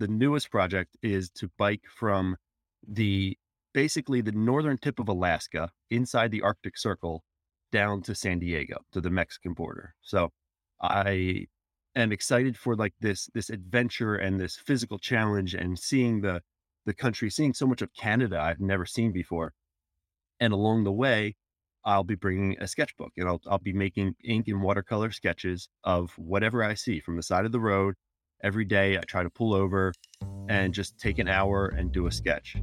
the newest project is to bike from basically the northern tip of Alaska inside the Arctic Circle down to San Diego, to the Mexican border. So I am excited for like this adventure and this physical challenge and seeing the country, seeing so much of Canada I've never seen before. And along the way, I'll be bringing a sketchbook and I'll be making ink and watercolor sketches of whatever I see from the side of the road. Every day I try to pull over and just take an hour and do a sketch.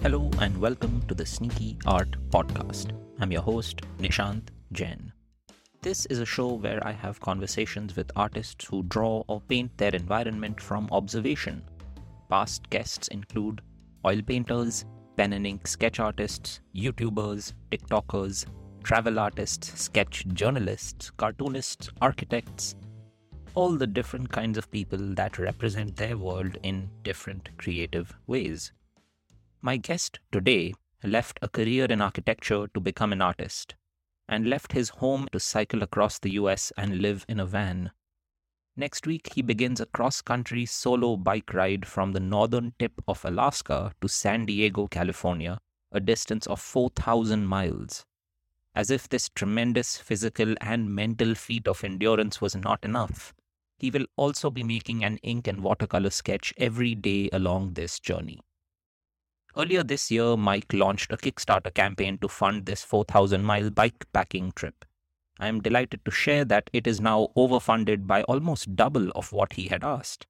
Hello and welcome to the Sneaky Art Podcast. I'm your host, Nishant Jain. This is a show where I have conversations with artists who draw or paint their environment from observation. Past guests include oil painters, pen and ink sketch artists, YouTubers, TikTokers, travel artists, sketch journalists, cartoonists, architects, all the different kinds of people that represent their world in different creative ways. My guest today left a career in architecture to become an artist, and left his home to cycle across the US and live in a van. Next week, he begins a cross-country solo bike ride from the northern tip of Alaska to San Diego, California, a distance of 4,000 miles. As if this tremendous physical and mental feat of endurance was not enough, he will also be making an ink and watercolor sketch every day along this journey. Earlier this year, Mike launched a Kickstarter campaign to fund this 4,000-mile bikepacking trip. I am delighted to share that it is now overfunded by almost double of what he had asked.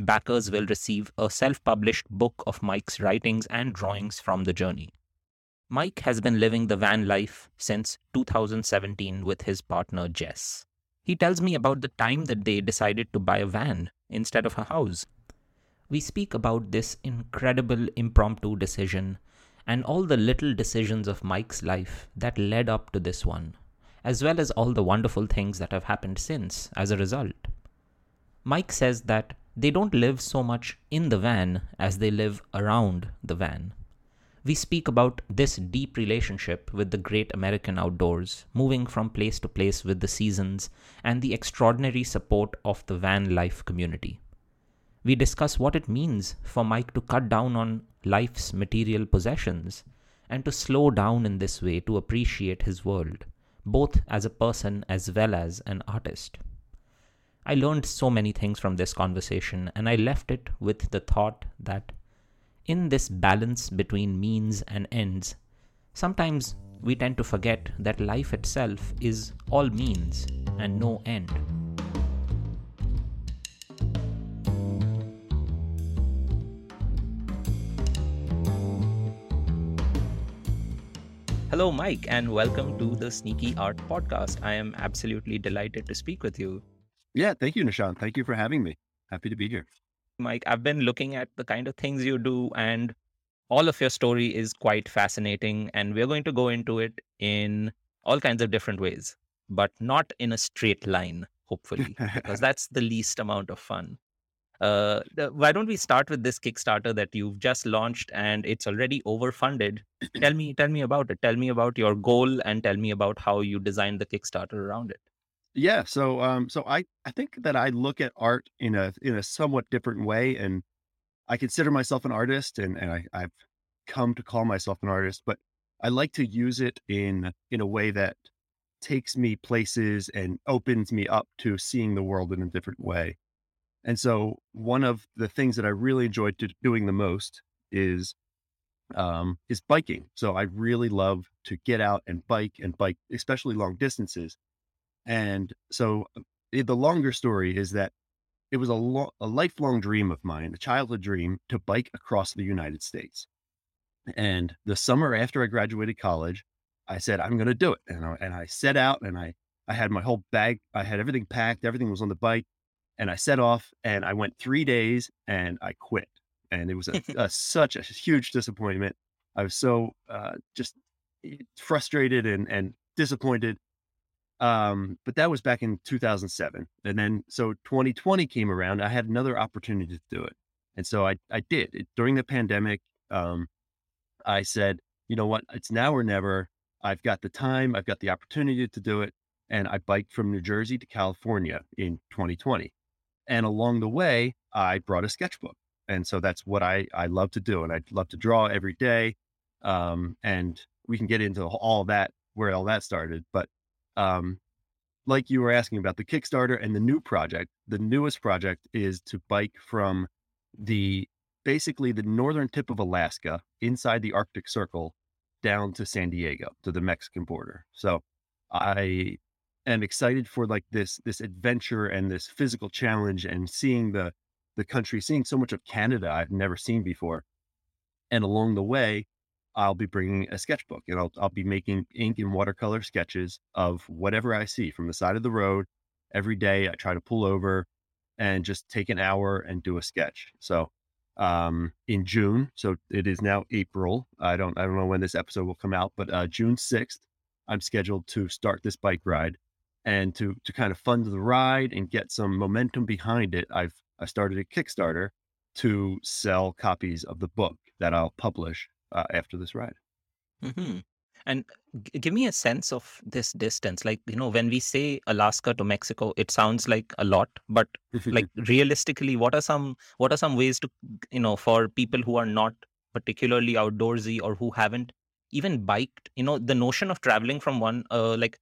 Backers will receive a self-published book of Mike's writings and drawings from the journey. Mike has been living the van life since 2017 with his partner Jess. He tells me about the time that they decided to buy a van instead of a house. We speak about this incredible impromptu decision and all the little decisions of Mike's life that led up to this one, as well as all the wonderful things that have happened since as a result. Mike says that they don't live so much in the van as they live around the van. We speak about this deep relationship with the great American outdoors, moving from place to place with the seasons, and the extraordinary support of the van life community. We discuss what it means for Mike to cut down on life's material possessions and to slow down in this way to appreciate his world, both as a person as well as an artist. I learned so many things from this conversation, and I left it with the thought that in this balance between means and ends, sometimes we tend to forget that life itself is all means and no end. Hello, Mike, and welcome to the Sneaky Art Podcast. I am absolutely delighted to speak with you. Yeah, thank you, Nishant. Thank you for having me. Happy to be here. Mike, I've been looking at the kind of things you do, and all of your story is quite fascinating, and we're going to go into it in all kinds of different ways, but not in a straight line, hopefully, because that's the least amount of fun. Why don't we start with this Kickstarter that you've just launched and it's already overfunded. Tell me about it. Tell me about your goal and tell me about how you designed the Kickstarter around it. Yeah. So I think that I look at art in a somewhat different way, and I consider myself an artist, and I've come to call myself an artist, but I like to use it in a way that takes me places and opens me up to seeing the world in a different way. And so one of the things that I really enjoy doing the most is biking. So I really love to get out and bike, especially long distances. And so the longer story is that it was a lifelong dream of mine, a childhood dream, to bike across the United States. And the summer after I graduated college, I said, I'm going to do it. And I set out, and I had my whole bag. I had everything packed. Everything was on the bike. And I set off, and I went 3 days and I quit. And it was such a huge disappointment. I was so just frustrated and disappointed. But that was back in 2007. And then so 2020 came around. I had another opportunity to do it. And so I did it during the pandemic. I said, you know what, it's now or never. I've got the time, I've got the opportunity to do it. And I biked from New Jersey to California in 2020. And along the way, I brought a sketchbook. And so that's what I love to do. And I love to draw every day. And we can get into all that, where all that started. But like you were asking about the Kickstarter and the new project, the newest project is to bike from basically the northern tip of Alaska inside the Arctic Circle down to San Diego, to the Mexican border. So I am excited for like this adventure and this physical challenge and seeing the country, seeing so much of Canada I've never seen before. And along the way, I'll be bringing a sketchbook and I'll be making ink and watercolor sketches of whatever I see from the side of the road. Every day I try to pull over and just take an hour and do a sketch. So in June, so it is now April. I don't know when this episode will come out, but June 6th, I'm scheduled to start this bike ride, and to kind of fund the ride and get some momentum behind it, I started a Kickstarter to sell copies of the book that I'll publish after this ride. Mm-hmm. And give me a sense of this distance. Like, you know, when we say Alaska to Mexico, it sounds like a lot, but like realistically, what are some ways to, you know, for people who are not particularly outdoorsy or who haven't even biked, you know, the notion of traveling from one, like,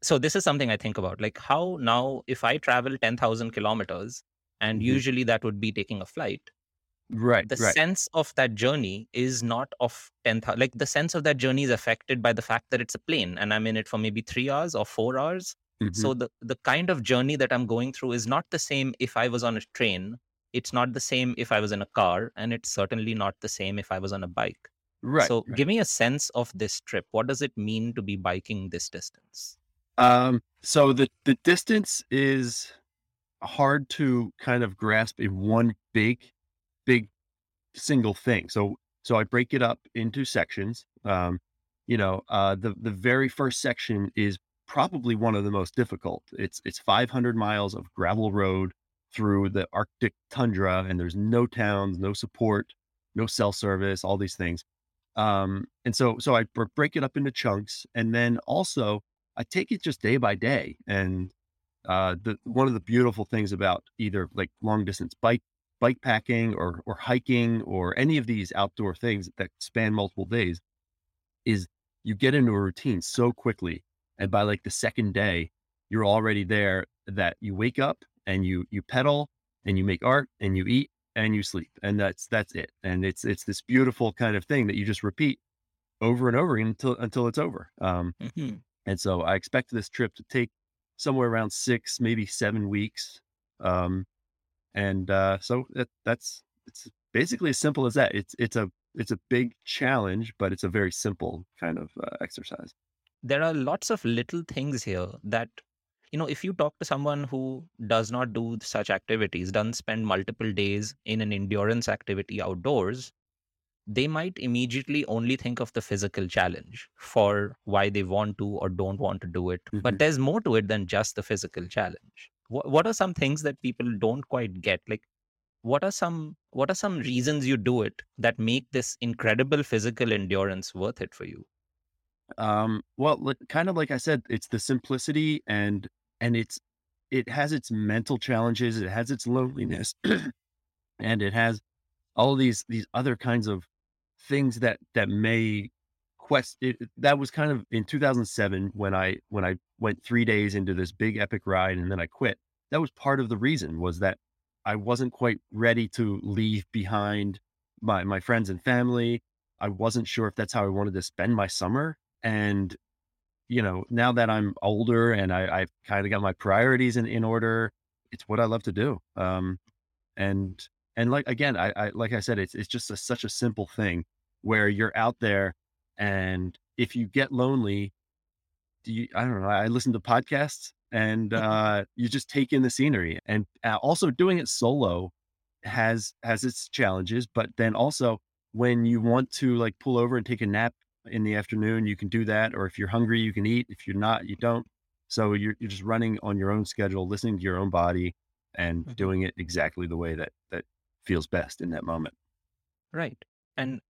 so this is something I think about, like how now if I travel 10,000 kilometers and mm-hmm. usually that would be taking a flight. Right. The right. sense of that journey is not of 10,000, like the sense of that journey is affected by the fact that it's a plane and I'm in it for maybe 3 hours or 4 hours. Mm-hmm. So the kind of journey that I'm going through is not the same if I was on a train. It's not the same if I was in a car, and it's certainly not the same if I was on a bike. Right. So right. give me a sense of this trip. What does it mean to be biking this distance? So the distance is hard to kind of grasp in one big single thing. So I break it up into sections. The very first section is probably one of the most difficult. It's 500 miles of gravel road through the Arctic tundra, and there's no towns, no support, no cell service, all these things. And so I break it up into chunks, and then also I take it just day by day. And one of the beautiful things about either like long distance bike packing or hiking or any of these outdoor things that span multiple days is you get into a routine so quickly. And by like the second day, you're already there, that you wake up and you pedal and you make art and you eat and you sleep, and that's it. And it's this beautiful kind of thing that you just repeat over and over again until it's over. Mm-hmm. And so I expect this trip to take somewhere around 6, maybe 7 weeks. So it's basically as simple as that. It's a big challenge, but it's a very simple kind of exercise. There are lots of little things here that, you know, if you talk to someone who does not do such activities, doesn't spend multiple days in an endurance activity outdoors, they might immediately only think of the physical challenge for why they want to or don't want to do it. Mm-hmm. But there's more to it than just the physical challenge. What are some things that people don't quite get? Like, what are some reasons you do it that make this incredible physical endurance worth it for you? Well, kind of like I said, it's the simplicity and it has its mental challenges, it has its loneliness, and it has all these other kinds of things that may quest it. That was kind of in 2007 when I went 3 days into this big epic ride and then I quit. That was part of the reason, was that I wasn't quite ready to leave behind my friends and family. I wasn't sure if that's how I wanted to spend my summer. And, you know, now that I'm older and I've kind of got my priorities in order, it's what I love to do. And like, again, I like I said, it's just such a simple thing where you're out there, and if you get lonely, I don't know, I listen to podcasts and you just take in the scenery. And also doing it solo has its challenges, but then also when you want to like pull over and take a nap in the afternoon, you can do that. Or if you're hungry, you can eat. If you're not, you don't. So you're just running on your own schedule, listening to your own body, and doing it exactly the way that feels best in that moment. Right. And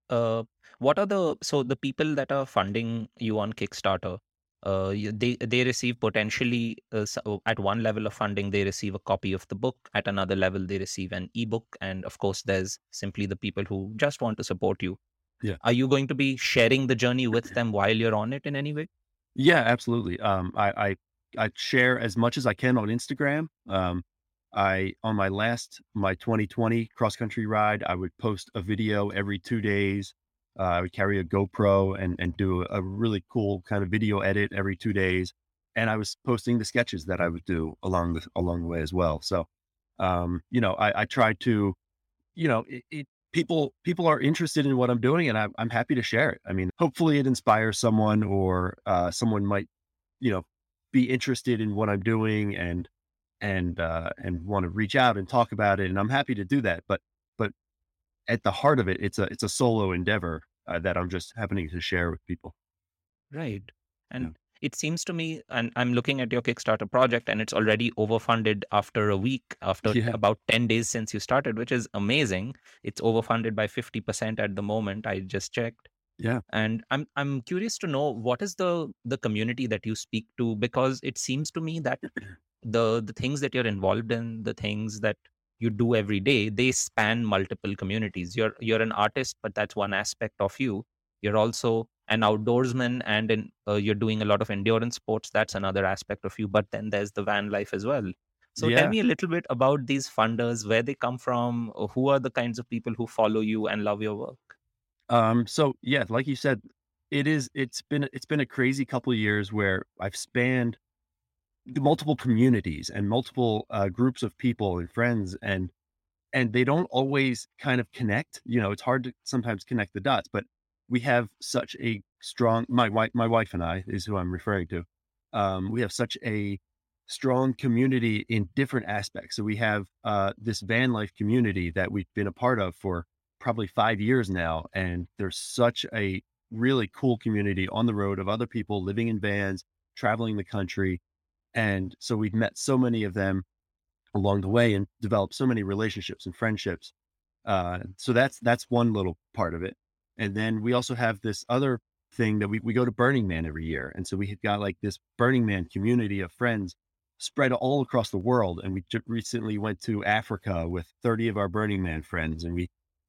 what are the people that are funding you on Kickstarter? They receive potentially at one level of funding, they receive a copy of the book. At another level, they receive an ebook. And of course, there's simply the people who just want to support you. Yeah. Are you going to be sharing the journey with them while you're on it in any way? Yeah, absolutely. I share as much as I can on Instagram. On my 2020 cross country ride, I would post a video every 2 days. I would carry a GoPro and do a really cool kind of video edit every 2 days. And I was posting the sketches that I would do along the way as well. So, I try to, people are interested in what I'm doing, and I'm happy to share it. I mean, hopefully it inspires someone, or someone might, be interested in what I'm doing and want to reach out and talk about it. And I'm happy to do that. But at the heart of it, it's a solo endeavor that I'm just happening to share with people. Right. And it seems to me, and I'm looking at your Kickstarter project, and it's already overfunded after a week, about 10 days since you started, which is amazing. It's overfunded by 50% at the moment. I just checked. Yeah. And I'm curious to know, what is the community that you speak to? Because it seems to me that the things that you're involved in, the things that you do every day, they span multiple communities. You're an artist, but that's one aspect of you. You're also an outdoorsman, and you're doing a lot of endurance sports. That's another aspect of you. But then there's the van life as well. So Tell me a little bit about these funders, where they come from, who are the kinds of people who follow you and love your work? Like you said, it's been a crazy couple of years where I've spanned multiple communities and multiple groups of people and friends, and they don't always kind of connect. It's hard to sometimes connect the dots, but we have such a strong, my wife and I is who I'm referring to. We have such a strong community in different aspects. So we have this van life community that we've been a part of for probably 5 years now. And there's such a really cool community on the road of other people living in vans, traveling the country. And so we've met so many of them along the way and developed so many relationships and friendships. So that's one little part of it. And then we also have this other thing that we go to Burning Man every year. And so we have got like this Burning Man community of friends spread all across the world. And we recently went to Africa with 30 of our Burning Man friends. And we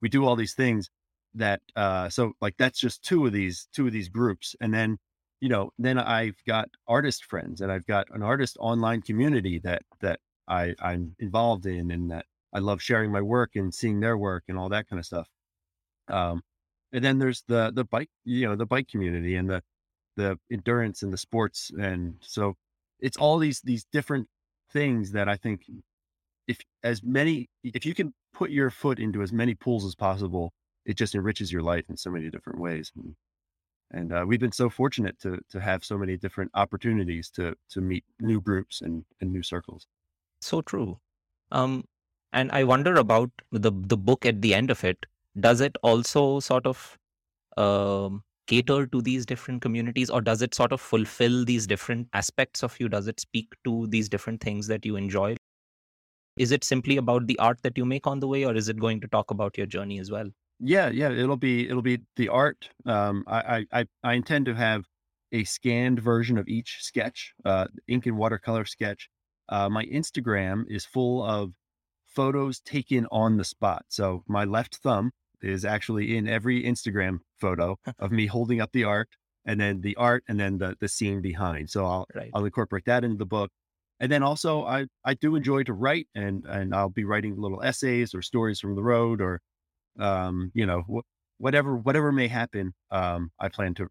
do all these things that, that's just two of these groups. And then, then I've got artist friends, and I've got an artist online community that I'm involved in, and that I love sharing my work and seeing their work and all that kind of stuff. And then there's the bike, the bike community, and the endurance and the sports. And so it's all these different things that I think if you can put your foot into as many pools as possible, it just enriches your life in so many different ways. And we've been so fortunate to have so many different opportunities to meet new groups and new circles. So true. And I wonder about the book at the end of it. Does it also sort of cater to these different communities, or does it sort of fulfill these different aspects of you? Does it speak to these different things that you enjoy? Is it simply about the art that you make on the way, or is it going to talk about your journey as well? Yeah. It'll be the art. I intend to have a scanned version of each sketch, ink and watercolor sketch. My Instagram is full of photos taken on the spot. So my left thumb is actually in every Instagram photo of me holding up the art, and then the art, and then the scene behind. So I'll incorporate that into the book. And then also I do enjoy to write, and I'll be writing little essays or stories from the road, or whatever may happen. I plan to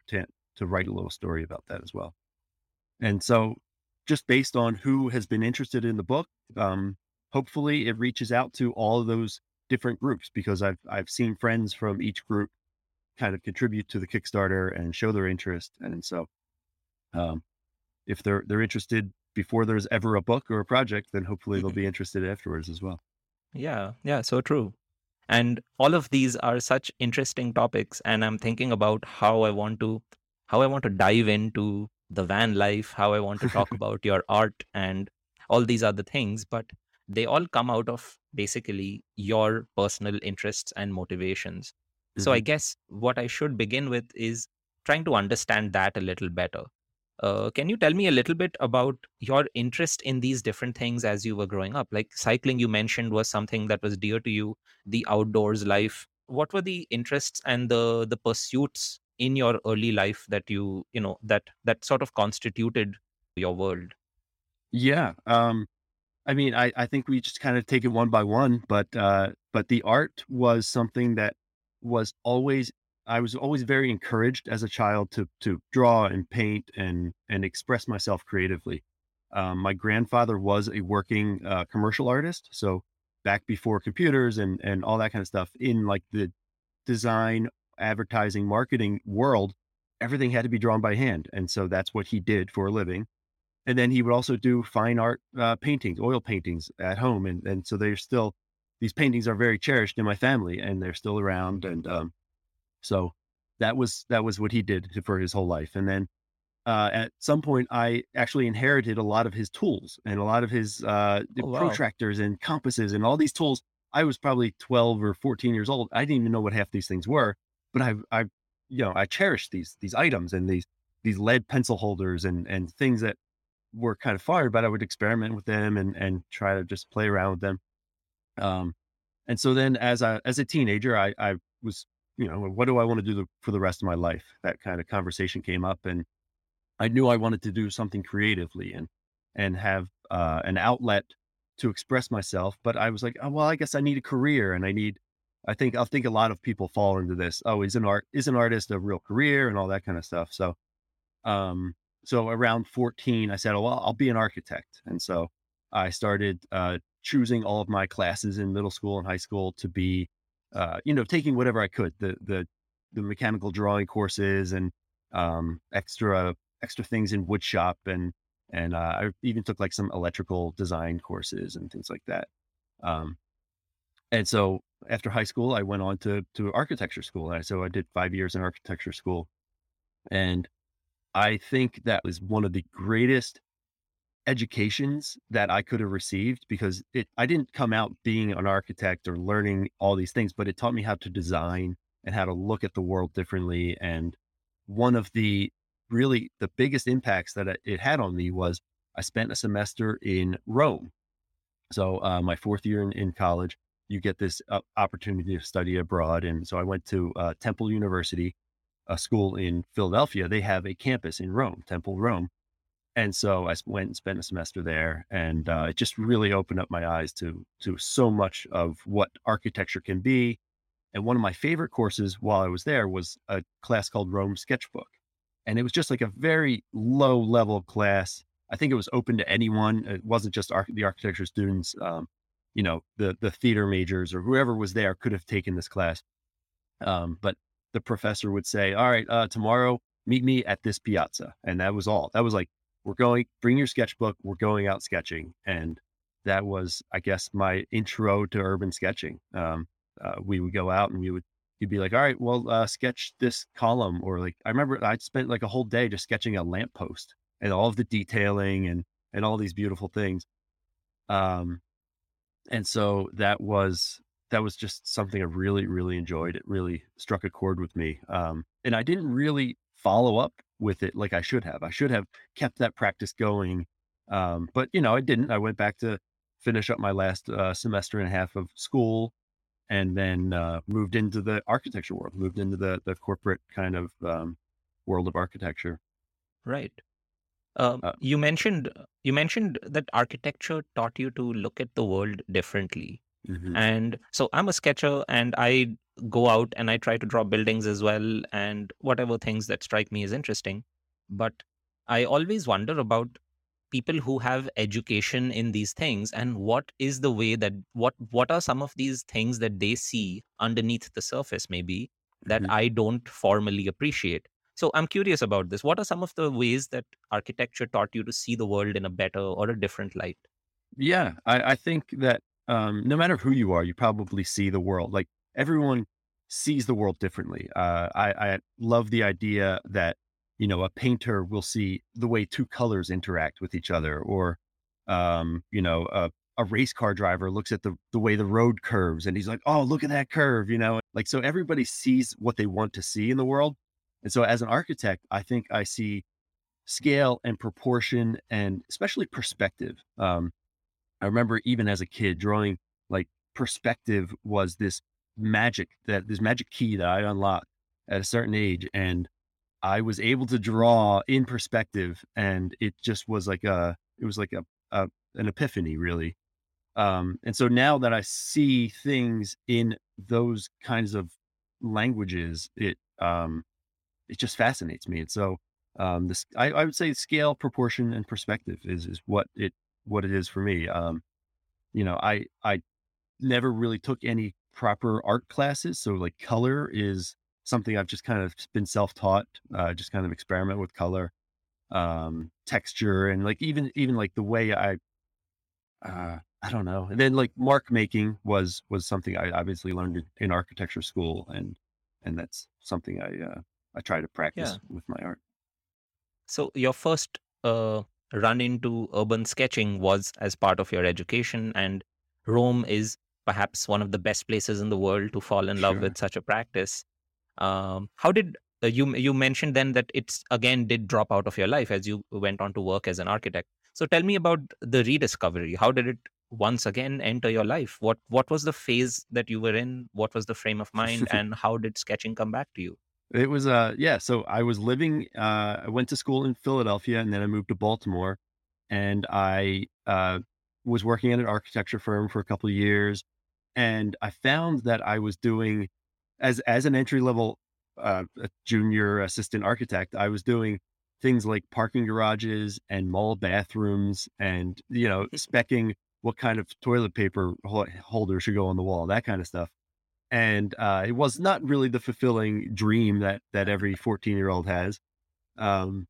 write a little story about that as well. And so just based on who has been interested in the book, hopefully it reaches out to all of those different groups, because I've seen friends from each group kind of contribute to the Kickstarter and show their interest. And so, if they're interested before there's ever a book or a project, then hopefully they'll be interested afterwards as well. Yeah. So true. And all of these are such interesting topics. And I'm thinking about how I want to dive into the van life, how I want to talk about your art and all these other things. But they all come out of basically your personal interests and motivations. Mm-hmm. So I guess what I should begin with is trying to understand that a little better. Can you tell me a little bit about your interest in these different things as you were growing up? Like cycling, you mentioned, was something that was dear to you, the outdoors life. What were the interests and the pursuits in your early life that you know that sort of constituted your world? Yeah. I mean, I think we just kind of take it one by one, but the art was something that was always, I was always very encouraged as a child to draw and paint and express myself creatively. My grandfather was a working commercial artist. So back before computers and all that kind of stuff, in like the design, advertising, marketing world, everything had to be drawn by hand. And so that's what he did for a living. And then he would also do fine art paintings, oil paintings at home. And so they're still, these paintings are very cherished in my family and they're still around. And so that was what he did for his whole life. And then at some point I actually inherited a lot of his tools and a lot of his protractors and compasses and all these tools. I was probably 12 or 14 years old. I didn't even know what half these things were, but I cherished these items and these lead pencil holders and things that were kind of fired, but I would experiment with them and try to just play around with them. And so then as a teenager, I was, you know, what do I want to do for the rest of my life? That kind of conversation came up and I knew I wanted to do something creatively and have an outlet to express myself. But I was like, oh, well, I guess I need a career and I think a lot of people fall into this. Oh, is an artist a real career and all that kind of stuff. So, so around 14, I said, oh, well, I'll be an architect. And so I started choosing all of my classes in middle school and high school to be, taking whatever I could, the mechanical drawing courses and extra things in wood shop. And I even took like some electrical design courses and things like that. And so after high school, I went on to architecture school. And so I did 5 years in architecture school. And I think that was one of the greatest educations that I could have received, because I didn't come out being an architect or learning all these things, but it taught me how to design and how to look at the world differently. And one of the biggest impacts that it had on me was I spent a semester in Rome. So my fourth year in college, you get this opportunity to study abroad. And so I went to Temple University, a school in Philadelphia. They have a campus in Rome, Temple Rome. And so I went and spent a semester there, and it just really opened up my eyes to so much of what architecture can be. And one of my favorite courses while I was there was a class called Rome Sketchbook. And it was just like a very low level of class. I think it was open to anyone. It wasn't just the architecture students, the theater majors or whoever was there could have taken this class. But the professor would say, all right, tomorrow, meet me at this piazza. And that was all. That was like, we're going, bring your sketchbook. We're going out sketching. And that was, I guess, my intro to urban sketching. We would go out and you'd be like, all right, well, sketch this column. Or like, I remember I'd spent like a whole day just sketching a lamppost and all of the detailing and all these beautiful things. And so that was just something I really, really enjoyed. It really struck a chord with me. And I didn't really follow up with it like I should have. I should have kept that practice going. But, you know, I didn't. I went back to finish up my last semester and a half of school, and then moved into the architecture world, moved into the corporate kind of world of architecture. Right. You mentioned that architecture taught you to look at the world differently. Mm-hmm. And so I'm a sketcher and I go out and I try to draw buildings as well and whatever things that strike me as interesting. But I always wonder about people who have education in these things and what is the way that what are some of these things that they see underneath the surface maybe that mm-hmm. I don't formally appreciate. So I'm curious about this. What are some of the ways that architecture taught you to see the world in a better or a different light? Yeah, I think that no matter who you are, you probably see the world. Like everyone sees the world differently. I love the idea that, you know, a painter will see the way two colors interact with each other, or, a race car driver looks at the way the road curves and he's like, oh, look at that curve, you know? Like, so everybody sees what they want to see in the world. And so as an architect, I think I see scale and proportion and especially perspective. I remember even as a kid drawing, like, perspective was this magic key that I unlocked at a certain age. And I was able to draw in perspective, and it just was like an epiphany, really. And so now that I see things in those kinds of languages, it just fascinates me. And so I would say scale, proportion, and perspective is what it is for me. You know, I never really took any proper art classes. So like color is something I've just kind of been self-taught, just kind of experiment with color, texture, and like even like the way I don't know. And then like mark making was something I obviously learned in architecture school. And that's something I try to practice with my art. So your first run into urban sketching was as part of your education, and Rome is perhaps one of the best places in the world to fall in love with such a practice. How did you mentioned then that it's again did drop out of your life as you went on to work as an architect. So tell me about the rediscovery. How did it once again enter your life? What was the phase that you were in? What was the frame of mind, and how did sketching come back to you? It was, so I was living, I went to school in Philadelphia, and then I moved to Baltimore, and I was working at an architecture firm for a couple of years. And I found that I was doing, as an entry-level junior assistant architect, I was doing things like parking garages and mall bathrooms and, you know, specking what kind of toilet paper holder should go on the wall, that kind of stuff. And it was not really the fulfilling dream that every 14-year-old has. And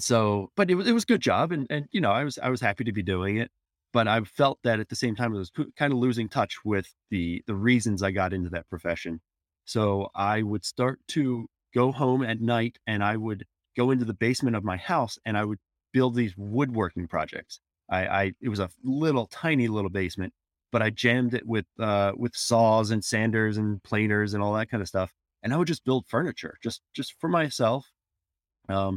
so, but it was a good job. And, you know, I was happy to be doing it, but I felt that at the same time, I was kind of losing touch with the reasons I got into that profession. So I would start to go home at night, and I would go into the basement of my house, and I would build these woodworking projects. It was a tiny little basement, but I jammed it with saws and sanders and planers and all that kind of stuff. And I would just build furniture just for myself. I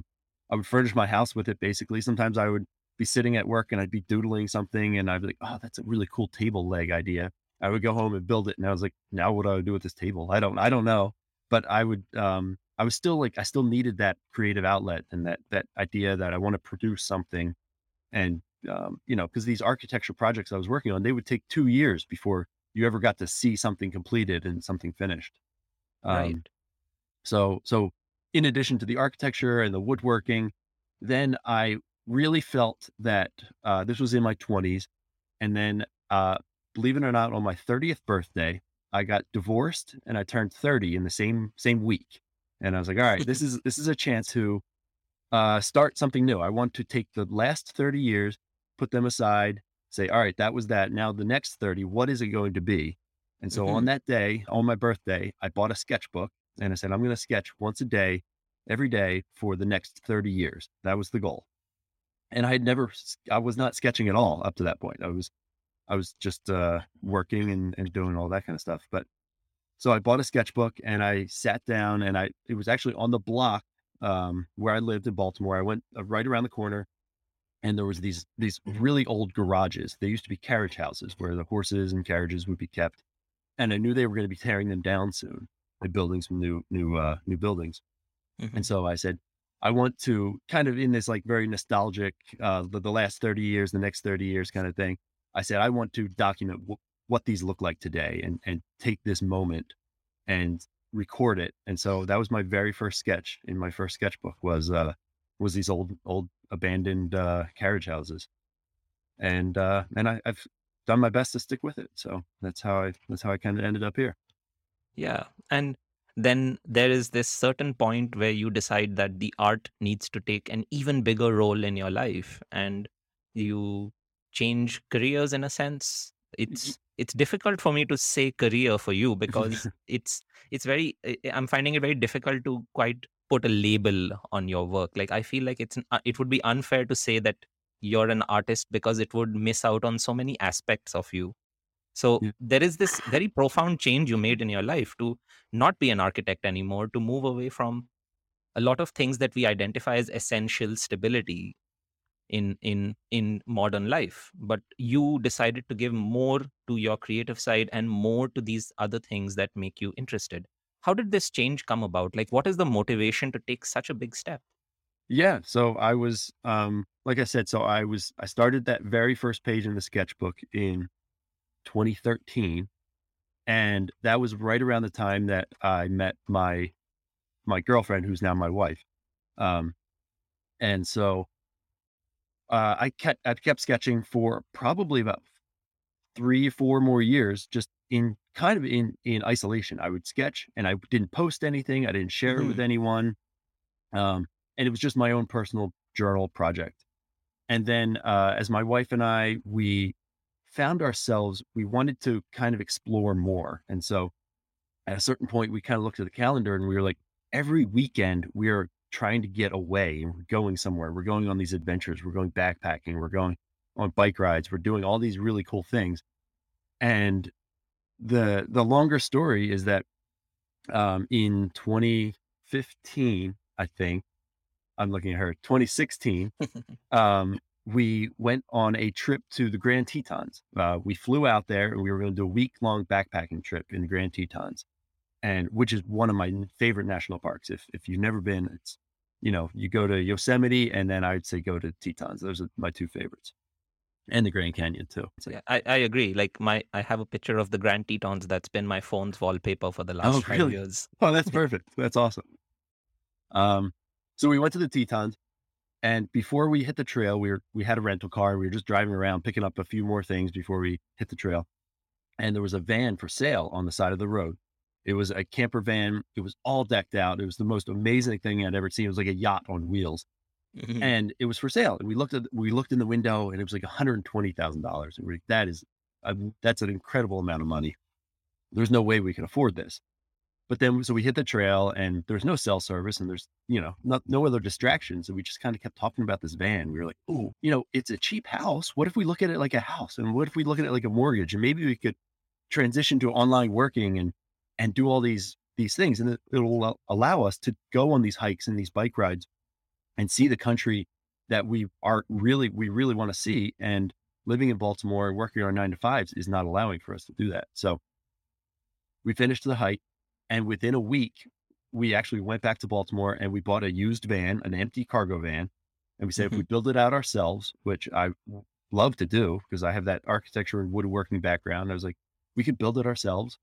would furnish my house with it, basically. Sometimes I would be sitting at work and I'd be doodling something, and I'd be like, oh, that's a really cool table leg idea. I would go home and build it. And I was like, now what do I do with this table? I don't know. But I would, I was still like, I still needed that creative outlet and that idea that I want to produce something. And you know, because these architecture projects I was working on, they would take 2 years before you ever got to see something completed and something finished. Right. So in addition to the architecture and the woodworking, then I really felt that this was in my 20s. And then, believe it or not, on my 30th birthday, I got divorced, and I turned 30 in the same week. And I was like, all right, this is a chance to start something new. I want to take the last 30 years, put them aside, say, all right, that was that. Now the next 30, what is it going to be? And so on that day, on my birthday, I bought a sketchbook, and I said, I'm going to sketch once a day, every day for the next 30 years. That was the goal. And I was not sketching at all up to that point. I was just working and doing all that kind of stuff. But so I bought a sketchbook, and I sat down, and it was actually on the block where I lived in Baltimore. I went right around the corner, and there was these really old garages. They used to be carriage houses where the horses and carriages would be kept. And I knew they were going to be tearing them down soon and building some new buildings. Mm-hmm. And so I said, I want to kind of, in this like very nostalgic, the last 30 years, the next 30 years kind of thing. I said, I want to document what these look like today and take this moment and record it. And so that was my very first sketch in my first sketchbook was these old abandoned carriage houses. And I've done my best to stick with it. So that's how I kind of ended up here. Yeah. And then there is this certain point where you decide that the art needs to take an even bigger role in your life, and you change careers in a sense. It's difficult for me to say career for you because I'm finding it very difficult to quite put a label on your work. Like, I feel like it would be unfair to say that you're an artist, because it would miss out on so many aspects of you. So there is this very profound change you made in your life to not be an architect anymore, to move away from a lot of things that we identify as essential stability in modern life. But you decided to give more to your creative side and more to these other things that make you interested. How did this change come about? Like, what is the motivation to take such a big step? Yeah. So I was, like I said, so I started that very first page in the sketchbook in 2013. And that was right around the time that I met my girlfriend, who's now my wife. And so, I kept sketching for probably about 3-4 more years, just in kind of in isolation. I would sketch and I didn't post anything. I didn't share it with anyone. And it was just my own personal journal project. And then, as my wife and I, we found ourselves, we wanted to kind of explore more. And so at a certain point, we kind of looked at the calendar and we were like, every weekend we are trying to get away and we're going somewhere. We're going on these adventures. We're going backpacking. We're going on bike rides. We're doing all these really cool things. And the longer story is that, in 2015, I think, I'm looking at her, 2016, we went on a trip to the Grand Tetons. We flew out there and we were going to do a week-long backpacking trip in the Grand Tetons, and which is one of my favorite national parks. If you've never been, it's, you know, you go to Yosemite, and then I'd say go to Tetons. Those are my two favorites, and the Grand Canyon too. Yeah, I agree. Like I have a picture of the Grand Tetons. That's been my phone's wallpaper for the last 5 years. Oh, that's perfect. That's awesome. So we went to the Tetons, and before we hit the trail, we had a rental car and we were just driving around, picking up a few more things before we hit the trail. And there was a van for sale on the side of the road. It was a camper van. It was all decked out. It was the most amazing thing I'd ever seen. It was like a yacht on wheels, and it was for sale. And we looked in the window and it was like $120,000. And we're like, that's an incredible amount of money. There's no way we can afford this. But then, so we hit the trail and there's no cell service and there's, you know, no other distractions. And we just kind of kept talking about this van. We were like, oh, you know, it's a cheap house. What if we look at it like a house? And what if we look at it like a mortgage? And maybe we could transition to online working and do all these things. And it'll allow us to go on these hikes and these bike rides and see the country that we really want to see. And living in Baltimore and working our 9-to-5s is not allowing for us to do that. So we finished the hike. And within a week, we actually went back to Baltimore and we bought a used van, an empty cargo van. And we said, if we build it out ourselves, which I love to do because I have that architecture and woodworking background, I was like, we could build it ourselves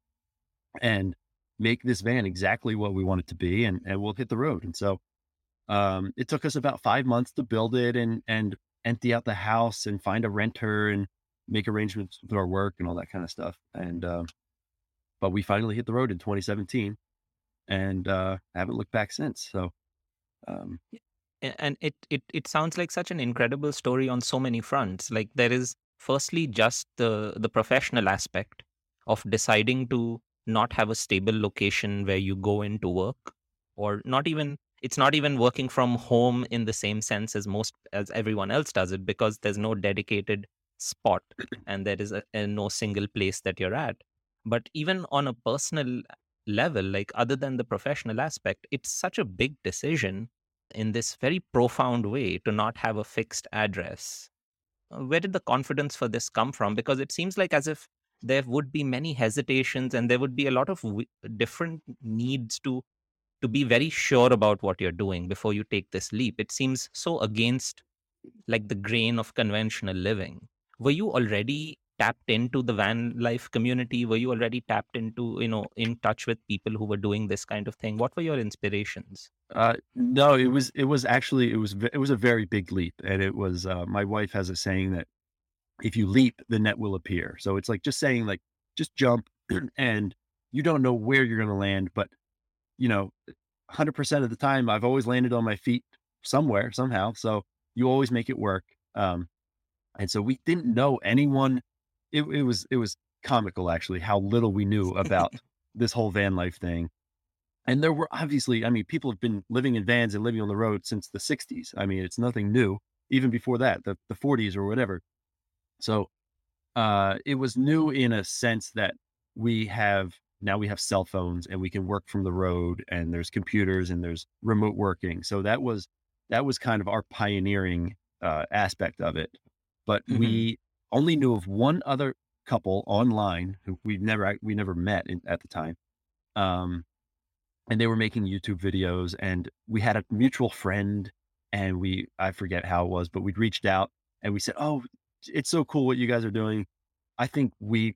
and make this van exactly what we want it to be. And we'll hit the road. And so, it took us about 5 months to build it and empty out the house and find a renter and make arrangements with our work and all that kind of stuff. And, but we finally hit the road in 2017 and haven't looked back since. So, and it sounds like such an incredible story on so many fronts. Like there is firstly just the professional aspect of deciding to not have a stable location where you go into work, or not even, it's not even working from home in the same sense as everyone else does it, because there's no dedicated spot and there is no single place that you're at. But even on a personal level, like other than the professional aspect, it's such a big decision in this very profound way to not have a fixed address. Where did the confidence for this come from? Because it seems like as if there would be many hesitations and there would be a lot of different needs to be very sure about what you're doing before you take this leap. It seems so against like the grain of conventional living. Were you already tapped into the van life community? Were you already tapped into, you know, in touch with people who were doing this kind of thing? What were your inspirations? No, it was a very big leap. And it was, my wife has a saying that if you leap, the net will appear. So it's like, just saying like, just jump and you don't know where you're going to land, but you know, 100% of the time I've always landed on my feet somewhere, somehow. So you always make it work. And so we didn't know anyone. It was comical actually how little we knew about this whole van life thing. And there were obviously, I mean, people have been living in vans and living on the road since the 60s. I mean, it's nothing new. even before that, the 40s or whatever. So it was new in a sense that now we have cell phones and we can work from the road, and there's computers and there's remote working. So that was kind of our pioneering aspect of it. But we only knew of one other couple online who we never met at the time. And they were making YouTube videos, and we had a mutual friend, and I forget how it was, but we'd reached out and we said, "Oh, it's so cool what you guys are doing. I think we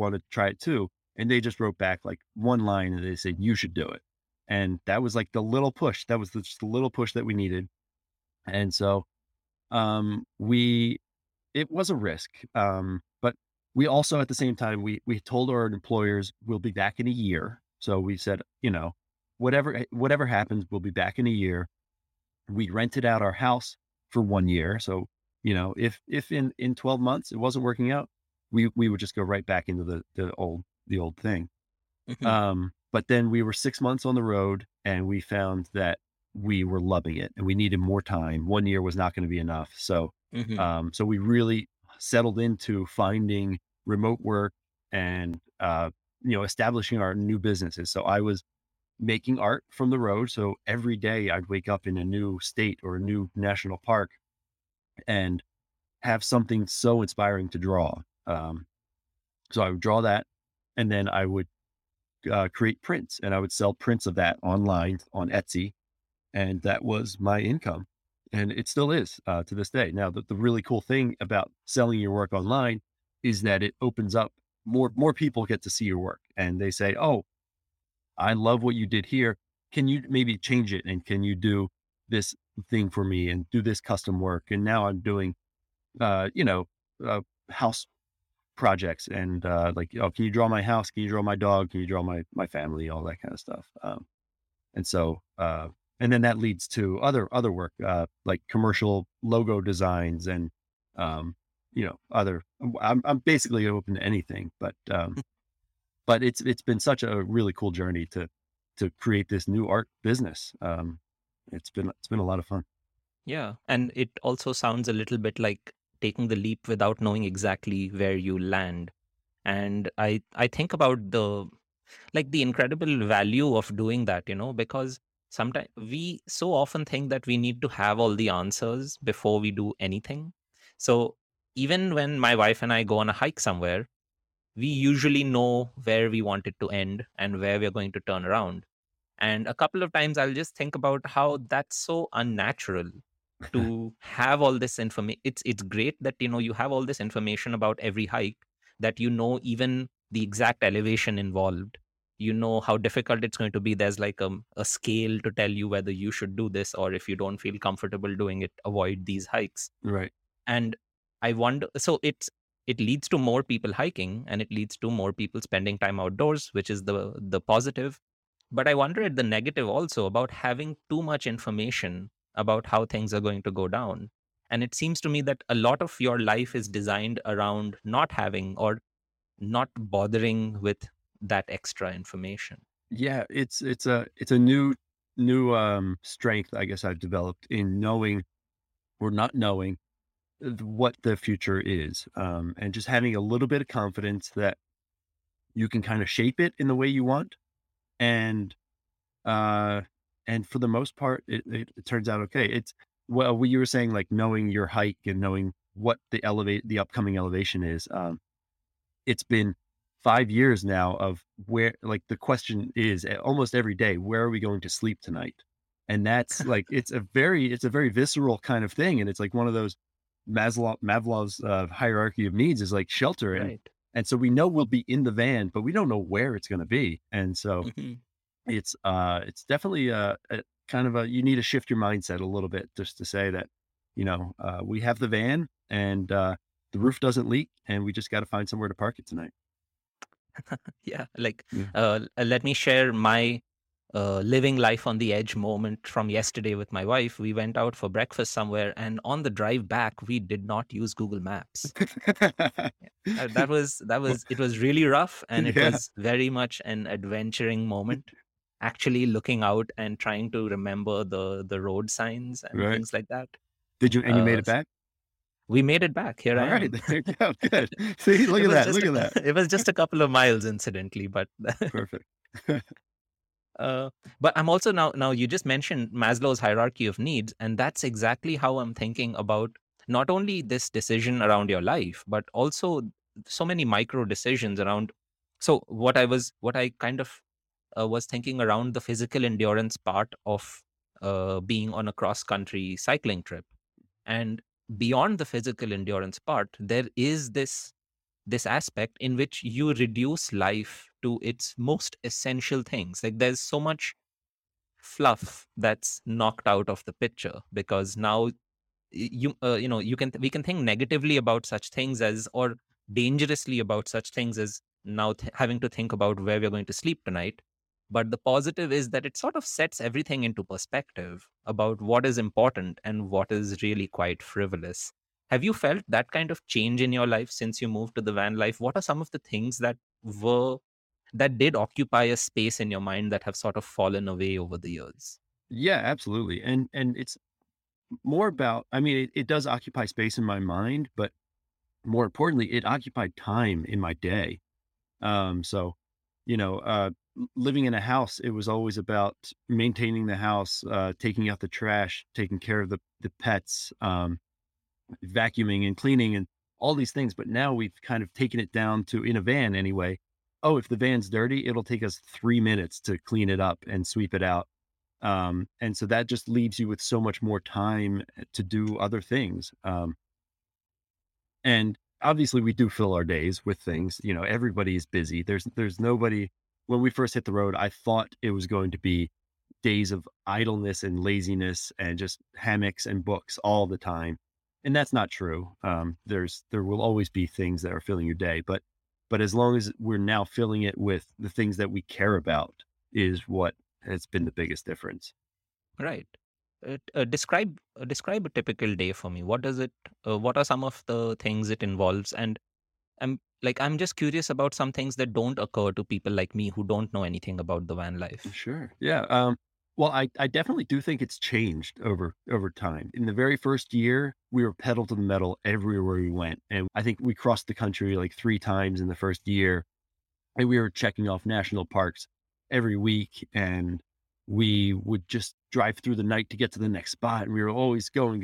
want to try it too." And they just wrote back like one line and they said, "You should do it." And that was like the little push. That was just the little push that we needed. And so, it was a risk. But we also, at the same time, we told our employers we'll be back in a year. So we said, whatever happens, we'll be back in a year. We rented out our house for 1 year. So, if in 12 months it wasn't working out, we would just go right back into the old thing. But then we were 6 months on the road and we found that we were loving it and we needed more time. 1 year was not going to be enough. So, so we really settled into finding remote work and, establishing our new businesses. So I was making art from the road. So every day I'd wake up in a new state or a new national park and have something so inspiring to draw. So I would draw that, and then I would create prints, and I would sell prints of that online on Etsy. And that was my income. And it still is to this day. Now, the really cool thing about selling your work online is that it opens up more people get to see your work, and they say, "Oh, I love what you did here. Can you maybe change it? And can you do this thing for me and do this custom work?" And now I'm doing, house projects and, can you draw my house? Can you draw my dog? Can you draw my family? All that kind of stuff. And then that leads to other work, like commercial logo designs and, I'm basically open to anything, but it's been such a really cool journey to create this new art business. It's been a lot of fun. Yeah. And it also sounds a little bit like taking the leap without knowing exactly where you land. And I think about the incredible value of doing that, because sometimes we so often think that we need to have all the answers before we do anything. So even when my wife and I go on a hike somewhere, we usually know where we want it to end and where we're going to turn around. And a couple of times I'll just think about how that's so unnatural to have all this information. It's great that, you have all this information about every hike, that even the exact elevation involved, how difficult it's going to be. There's like a scale to tell you whether you should do this, or if you don't feel comfortable doing it, avoid these hikes. Right. And I wonder, so it leads to more people hiking, and it leads to more people spending time outdoors, which is the positive. But I wonder at the negative also about having too much information about how things are going to go down. And it seems to me that a lot of your life is designed around not having or not bothering with that extra information. Yeah, it's a new strength, I guess, I've developed in knowing or not knowing what the future is, and just having a little bit of confidence that you can kind of shape it in the way you want. And for the most part, it turns out okay. It's, well, you were saying like knowing your hike and knowing what the upcoming elevation is. It's been 5 years now of where, like, the question is almost every day, where are we going to sleep tonight? And that's like, it's a very visceral kind of thing. And it's like one of those Maslow's hierarchy of needs is like shelter. Right. And so we know we'll be in the van, but we don't know where it's going to be. And so it's definitely a kind of you need to shift your mindset a little bit, just to say that, we have the van and the roof doesn't leak, and we just got to find somewhere to park it tonight. Yeah. Let me share my living life on the edge moment from yesterday with my wife. We went out for breakfast somewhere, and on the drive back, we did not use Google Maps. Yeah, it was really rough, and it was very much an adventuring moment, actually looking out and trying to remember the road signs and things like that. Did you, and you made it back? We made it back. Here I am. All right, there you go. Good. See, look at that. Look at that. It was just a couple of miles, incidentally, but perfect. But I'm also now you just mentioned Maslow's hierarchy of needs, and that's exactly how I'm thinking about not only this decision around your life, but also so many micro decisions around. So what I was thinking around the physical endurance part of being on a cross-country cycling trip. And beyond the physical endurance part, there is this aspect in which you reduce life to its most essential things. Like, there's so much fluff that's knocked out of the picture, because now we can think negatively about such things as, or dangerously about such things as now having to think about where we're going to sleep tonight. But the positive is that it sort of sets everything into perspective about what is important and what is really quite frivolous. Have you felt that kind of change in your life since you moved to the van life? What are some of the things that did occupy a space in your mind that have sort of fallen away over the years? Yeah, absolutely. And it's more about, I mean, it does occupy space in my mind, but more importantly, it occupied time in my day. Living in a house, it was always about maintaining the house, taking out the trash, taking care of the pets, vacuuming and cleaning and all these things. But now we've kind of taken it down to, in a van anyway, oh, if the van's dirty, it'll take us 3 minutes to clean it up and sweep it out. And so that just leaves you with so much more time to do other things. And obviously we do fill our days with things, everybody is busy. There's nobody. When we first hit the road, I thought it was going to be days of idleness and laziness and just hammocks and books all the time. And that's not true. There will always be things that are filling your day, but as long as we're now filling it with the things that we care about is what has been the biggest difference. Right. Describe a typical day for me. What does it? What are some of the things it involves? And I'm just curious about some things that don't occur to people like me who don't know anything about the van life. Sure. Yeah. Well, I definitely do think it's changed over time. In the very first year, we were pedal to the metal everywhere we went. And I think we crossed the country like 3 times in the first year. And we were checking off national parks every week. And we would just drive through the night to get to the next spot. And we were always going.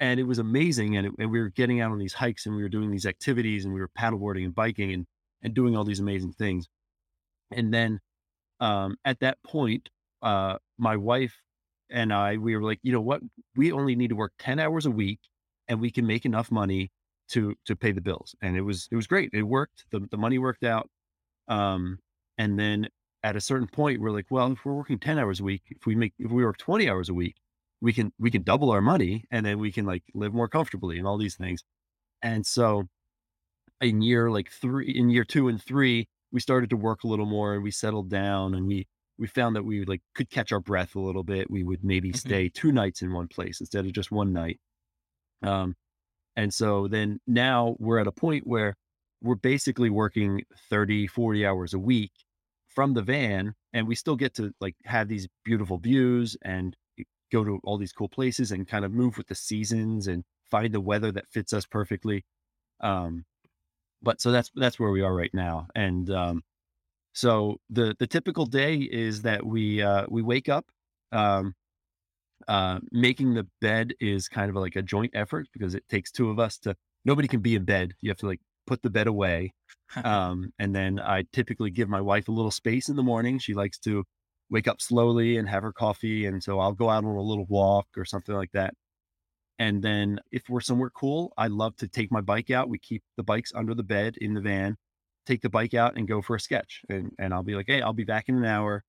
And it was amazing. And we were getting out on these hikes and we were doing these activities and we were paddleboarding and biking and doing all these amazing things. And then at that point, my wife and I, we were like, you know what, we only need to work 10 hours a week and we can make enough money to pay the bills. And it was great. It worked. The money worked out. And then at a certain point, we're like, well, if we're working 10 hours a week, if we work 20 hours a week, we can double our money and then we can like live more comfortably and all these things. And so in year 2 and 3, we started to work a little more and we settled down and we found that we could catch our breath a little bit. We would maybe stay 2 nights in one place instead of just 1 night. And so then now we're at a point where we're basically working 30, 40 hours a week from the van. And we still get to have these beautiful views and go to all these cool places and kind of move with the seasons and find the weather that fits us perfectly. But so that's where we are right now. And, so the typical day is that we wake up, making the bed is kind of like a joint effort because it takes 2 of us nobody can be in bed. You have to put the bed away. And then I typically give my wife a little space in the morning. She likes to wake up slowly and have her coffee. And so I'll go out on a little walk or something like that. And then if we're somewhere cool, I love to take my bike out. We keep the bikes under the bed in the van. Take the bike out and go for a sketch. And I'll be like, hey, I'll be back in an hour.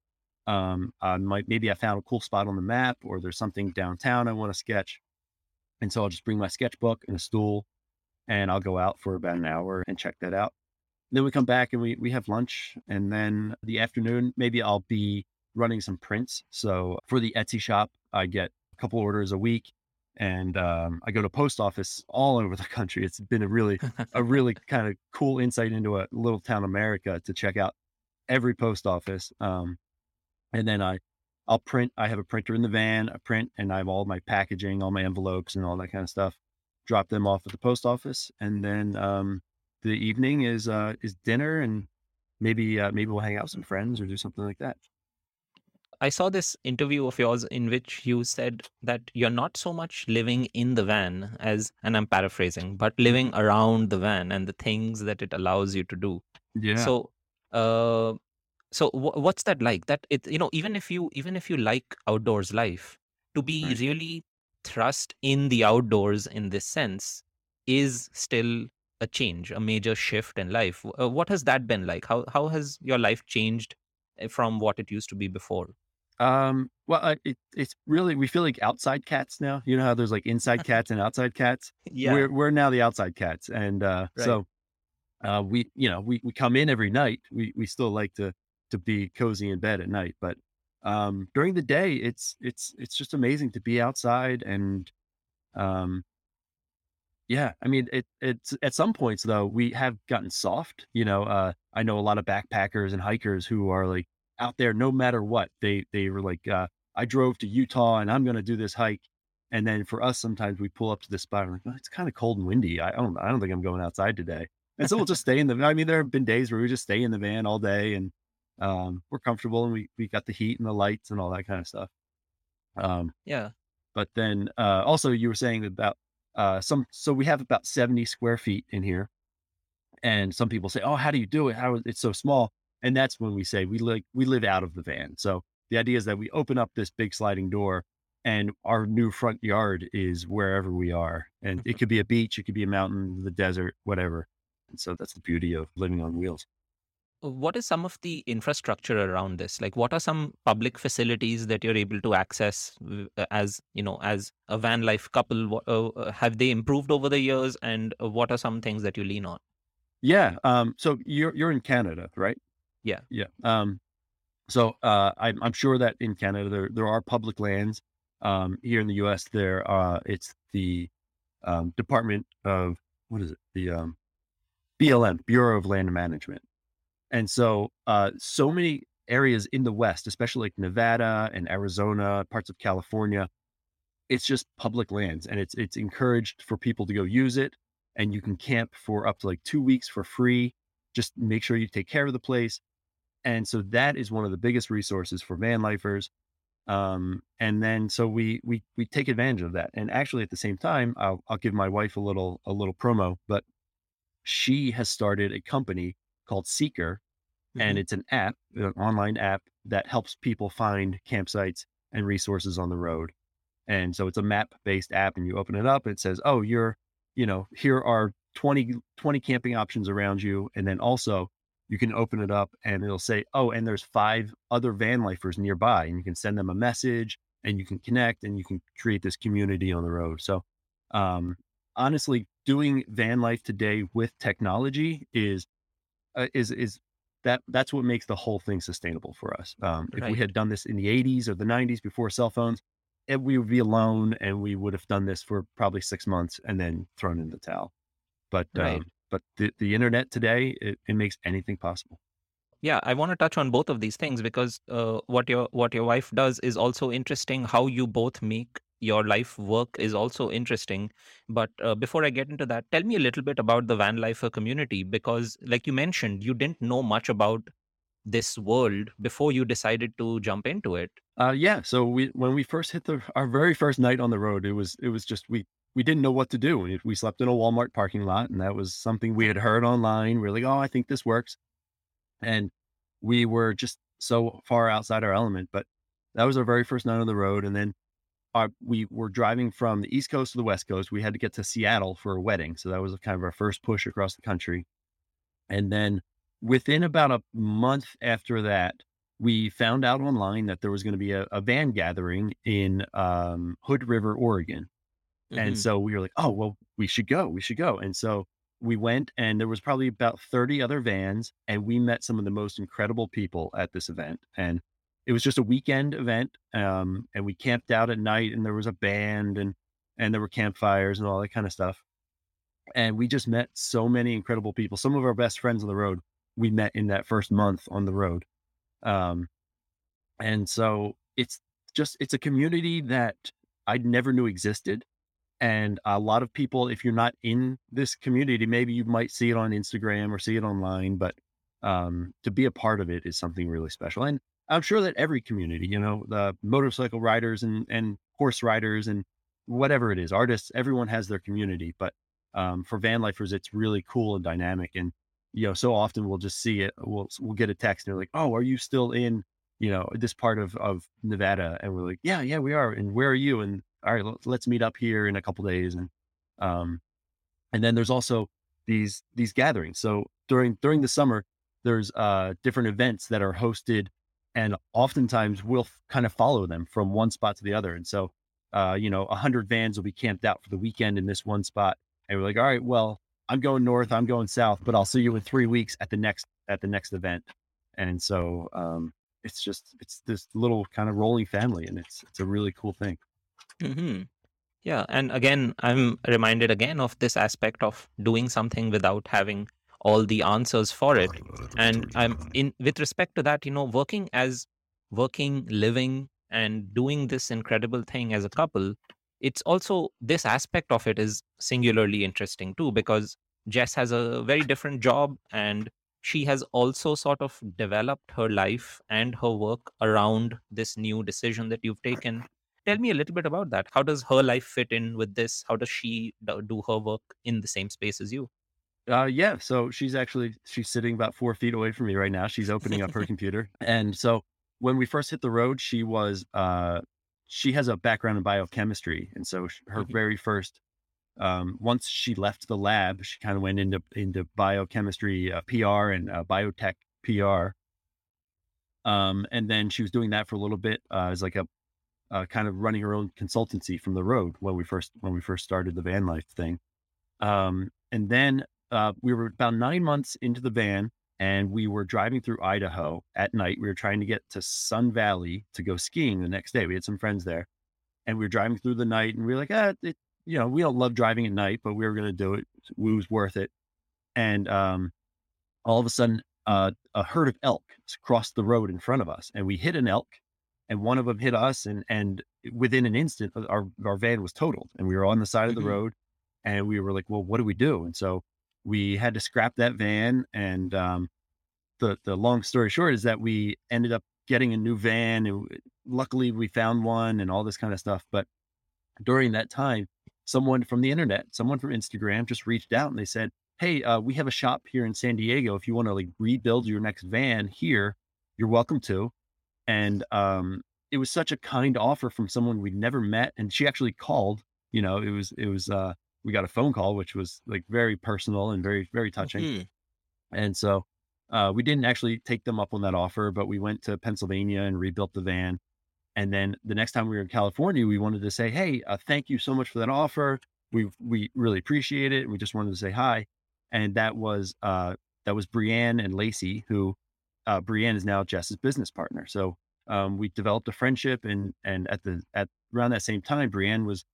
Maybe I found a cool spot on the map or there's something downtown I want to sketch. And so I'll just bring my sketchbook and a stool and I'll go out for about an hour and check that out. And then we come back and we have lunch. And then the afternoon, maybe I'll be running some prints. So for the Etsy shop, I get a couple orders a week. And I go to post office all over the country. It's been a really kind of cool insight into a little town America to check out every post office. And then I I'll print. I have a printer in the van. I print, and I have all my packaging, all my envelopes and all that kind of stuff. Drop them off at the post office. And then the evening is dinner, and maybe we'll hang out with some friends or do something like that. I saw this interview of yours in which you said that you're not so much living in the van as, and I'm paraphrasing, but living around the van and the things that it allows you to do. Yeah. So what's that like? That it, you know, even if you like outdoors life, to be right, really thrust in the outdoors in this sense is still a change, a major shift in life. What has that been like? How has your life changed from what it used to be before? Well, it's really, we feel like outside cats now. You know how there's like inside cats and outside cats? Yeah. We're now the outside cats. And right. So we, you know, we come in every night. We still like to be cozy in bed at night, but during the day, it's just amazing to be outside. And yeah, I mean, it's at some points though, we have gotten soft, you know. I know a lot of backpackers and hikers who are like out there, no matter what. They were like, I drove to Utah and I'm going to do this hike. And then for us, sometimes we pull up to this spot and we're like, oh, it's kind of cold and windy. I don't think I'm going outside today. And so we'll just stay in the, I mean, there have been days where we just stay in the van all day, and we're comfortable, and we got the heat and the lights and all that kind of stuff. Yeah. But then, also you were saying about, so we have about 70 square feet in here, and some people say, oh, how do you do it? How it's so small. And that's when we say we live out of the van. So the idea is that we open up this big sliding door, and our new front yard is wherever we are. And it could be a beach, it could be a mountain, the desert, whatever. And so that's the beauty of living on wheels. What is some of the infrastructure around this? Like, what are some public facilities that you're able to access as, you know, as a van life couple? Have they improved over the years? And what are some things that you lean on? Yeah. So you're in Canada, right? Yeah. Yeah. So I'm sure that in Canada, there are public lands. Here in the US, it's the Department of, what is it? The BLM, Bureau of Land Management. And so, so many areas in the West, especially like Nevada and Arizona, parts of California, it's just public lands, and it's encouraged for people to go use it. And you can camp for up to like 2 weeks for free. Just make sure you take care of the place. And so that is one of the biggest resources for van lifers. And then, so we take advantage of that. And actually at the same time, I'll give my wife a little promo, but she has started a company called Sēkr, and it's an app, an online app that helps people find campsites and resources on the road. And so it's a map-based app, and you open it up and it says, oh, here are 20 camping options around you. And then also you can open it up and it'll say, oh, and there's 5 other van lifers nearby, and you can send them a message, and you can connect, and you can create this community on the road. So, honestly, doing van life today with technology is that's what makes the whole thing sustainable for us. Right. If we had done this in the 80s or the 90s before cell phones, we would be alone, and we would have done this for probably 6 months and then thrown in the towel. But right. But the internet today, it makes anything possible. Yeah, I want to touch on both of these things, because what your wife does is also interesting. How you both make your life work is also interesting. But before I get into that, tell me a little bit about the van lifer community, because like you mentioned, you didn't know much about this world before you decided to jump into it. Yeah. So when we first hit our very first night on the road, it was just, we didn't know what to do. We slept in a Walmart parking lot, and that was something we had heard online. We were like, oh, I think this works. And we were just so far outside our element, but that was our very first night on the road. And then we were driving from the East Coast to the West Coast. We had to get to Seattle for a wedding. So that was kind of our first push across the country. And then within about a month after that, we found out online that there was going to be a van gathering in Hood River, Oregon. Mm-hmm. And so we were like, oh, well, we should go. And so we went, and there was probably about 30 other vans, and we met some of the most incredible people at this event. And it was just a weekend event, and we camped out at night, and there was a band, and there were campfires and all that kind of stuff. And we just met so many incredible people. Some of our best friends on the road, we met in that first month on the road. And so it's a community that I never knew existed. And a lot of people, if you're not in this community, maybe you might see it on Instagram or see it online, but to be a part of it is something really special. And I'm sure that every community, you know, the motorcycle riders and horse riders and whatever it is, artists, everyone has their community, but for van lifers, it's really cool and dynamic. And, you know, so often we'll just see it, we'll get a text and they're like, oh, are you still in, you know, this part of Nevada? And we're like, yeah, we are. And where are you? And all right, let's meet up here in a couple of days. And then there's also these gatherings. So during the summer, there's different events that are hosted, and oftentimes we'll kind of follow them from one spot to the other. And so, you know, 100 vans will be camped out for the weekend in this one spot. And we're like, all right, well, I'm going north, I'm going south, but I'll see you in 3 weeks at the next event. And so, it's this little kind of rolling family, and it's a really cool thing. Mm-hmm. Yeah. And again, I'm reminded again of this aspect of doing something without having all the answers for it. And I'm in with respect to that, you know, working, living and doing this incredible thing as a couple, it's also this aspect of it is singularly interesting too, because Jess has a very different job and she has also sort of developed her life and her work around this new decision that you've taken. Tell me a little bit about that. How does her life fit in with this? How does she do her work in the same space as you? Yeah. So she's sitting about 4 feet away from me right now. She's opening up her computer. And so when we first hit the road, she has a background in biochemistry. And so her very first, once she left the lab, she kind of went into biochemistry, PR and biotech PR. And then she was doing that for a little bit, as like a, kind of running her own consultancy from the road when we first started the van life thing. And then we were about 9 months into the van, and we were driving through Idaho at night. We were trying to get to Sun Valley to go skiing the next day. We had some friends there, and we were driving through the night, and we were like, you know, we don't love driving at night, but we were going to do it. It was worth it. And all of a sudden, a herd of elk crossed the road in front of us, and we hit an elk. And one of them hit us, and within an instant, our van was totaled, and we were on the side of the road, and we were like, well, what do we do? And so we had to scrap that van. And the long story short is that we ended up getting a new van, and luckily we found one and all this kind of stuff. But during that time, someone from Instagram just reached out and they said, hey, we have a shop here in San Diego. If you want to like rebuild your next van here, you're welcome to. And, it was such a kind offer from someone we'd never met. And she actually called, you know, it was, we got a phone call, which was like very personal and very, very touching. Mm-hmm. And so, we didn't actually take them up on that offer, but we went to Pennsylvania and rebuilt the van. And then the next time we were in California, we wanted to say, hey, thank you so much for that offer. We really appreciate it. And we just wanted to say hi. And that was Brianne and Lacey, who, Brianne is now Jess's business partner. So, we developed a friendship, and at around that same time, Brianne was,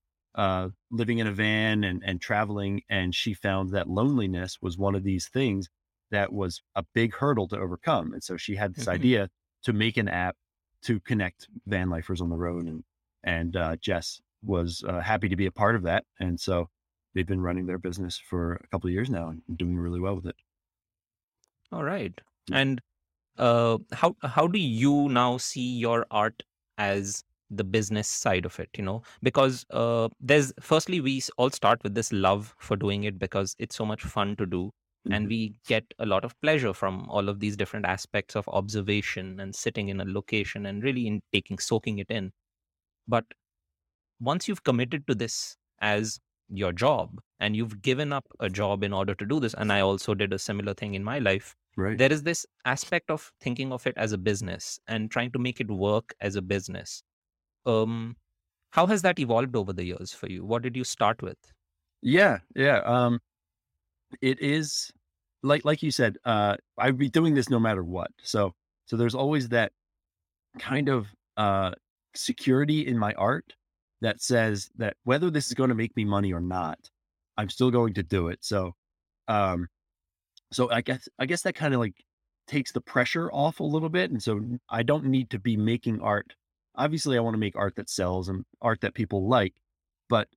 living in a van and traveling. And she found that loneliness was one of these things that was a big hurdle to overcome. And so she had this idea to make an app to connect van lifers on the road. And Jess was happy to be a part of that. And so they've been running their business for a couple of years now and doing really well with it. All right. And how do you now see your art as the business side of it, you know, because firstly, we all start with this love for doing it because it's so much fun to do. And we get a lot of pleasure from all of these different aspects of observation and sitting in a location and really soaking it in. But once you've committed to this as your job and you've given up a job in order to do this, and I also did a similar thing in my life. Right. There is this aspect of thinking of it as a business and trying to make it work as a business. How has that evolved over the years for you? What did you start with? Yeah. It is like you said, I'd be doing this no matter what. So there's always that kind of security in my art that says that whether this is going to make me money or not, I'm still going to do it. So, So I guess that kind of like takes the pressure off a little bit. And so I don't need to be making art. obviously I want to make art that sells and art that people like, but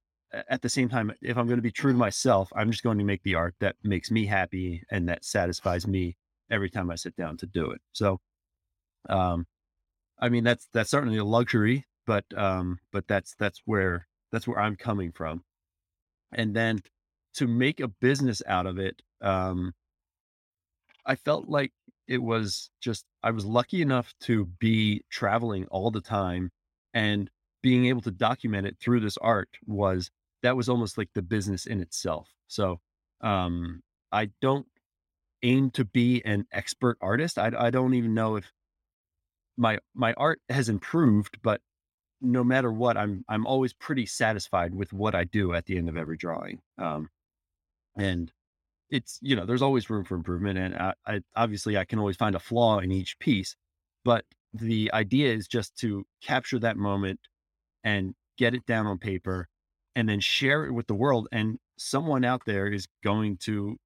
at the same time, if I'm going to be true to myself, I'm just going to make the art that makes me happy and that satisfies me every time I sit down to do it. So, I mean, that's certainly a luxury, but that's where I'm coming from. And then to make a business out of it, I felt like it was just, I was lucky enough to be traveling all the time, and being able to document it through this art was almost like the business in itself. So, I don't aim to be an expert artist. I don't even know if my art has improved, but no matter what, I'm always pretty satisfied with what I do at the end of every drawing. And it's, you know, there's always room for improvement, and I obviously I can always find a flaw in each piece, but the idea is just to capture that moment and get it down on paper and then share it with the world. And someone out there is going to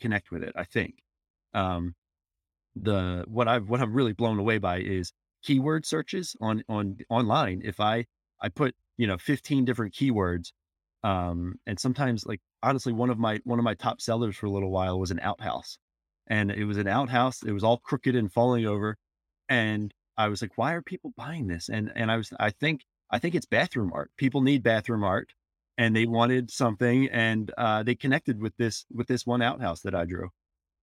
connect with it, I think. What I'm really blown away by is keyword searches on online. If I put, 15 different keywords, and sometimes, like, honestly, one of my top sellers for a little while was an outhouse, and it was an outhouse. It was all crooked and falling over. And I was like, why are people buying this? And I think it's bathroom art. People need bathroom art, and they wanted something, and they connected with this one outhouse that I drew.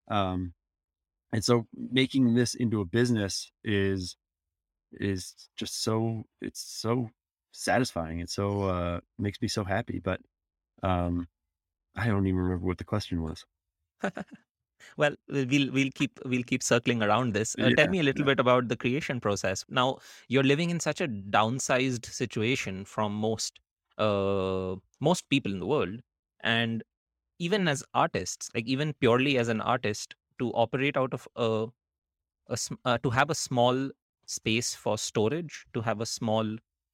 And so making this into a business is just so satisfying. And so, makes me so happy, but, I don't even remember what the question was. Well, we'll keep circling around this. Tell me a little bit about the creation process. Now, you're living in such a downsized situation from most people in the world, and even as artists, like, even purely as an artist, to operate out of to have a small space for storage, to have a small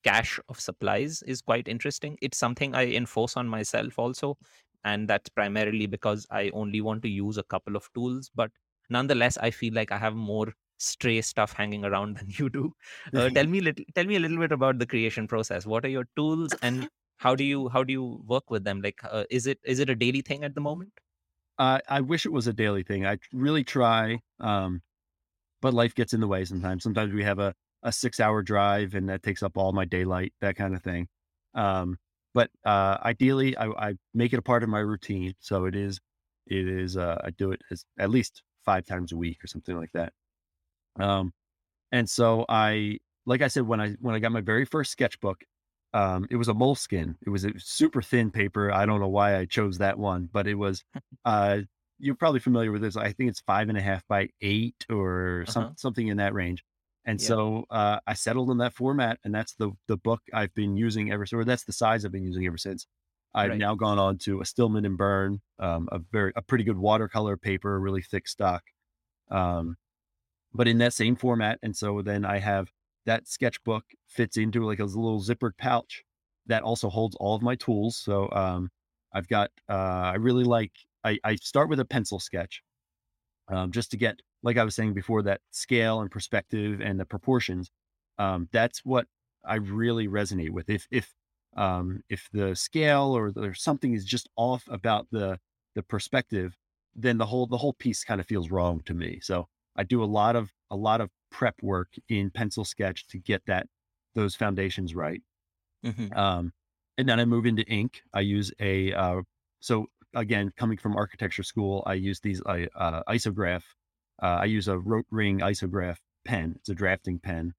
cache of supplies is quite interesting. It's something I enforce on myself also. And that's primarily because I only want to use a couple of tools, but nonetheless, I feel like I have more stray stuff hanging around than you do. Tell me a little bit about the creation process. What are your tools, and how do you work with them? Like, is it a daily thing at the moment? I wish it was a daily thing. I really try, but life gets in the way sometimes. Sometimes we have a 6-hour drive, and that takes up all my daylight, that kind of thing. But ideally, I make it a part of my routine. So it is, I do it at least 5 times a week or something like that. And so like I said, when I got my very first sketchbook, it was a Moleskine. It was a super thin paper. I don't know why I chose that one, but it was, you're probably familiar with this. I think it's 5.5 by 8 or something in that range. And so, I settled on that format, and that's the book I've been using ever. So that's the size I've been using ever since. I've now gone on to a Stillman and Burn, a pretty good watercolor paper, really thick stock. But in that same format. And so then I have that sketchbook fits into like a little zippered pouch that also holds all of my tools. So, I've got, I start with a pencil sketch, just to get, like I was saying before, that scale and perspective and the proportions, that's what I really resonate with. If the scale or something is just off about the perspective, then the whole piece kind of feels wrong to me. So I do a lot of prep work in pencil sketch to get those foundations right. Mm-hmm. And then I move into ink. I use again, coming from architecture school, I use these isograph. I use a Rotring isograph pen. It's a drafting pen,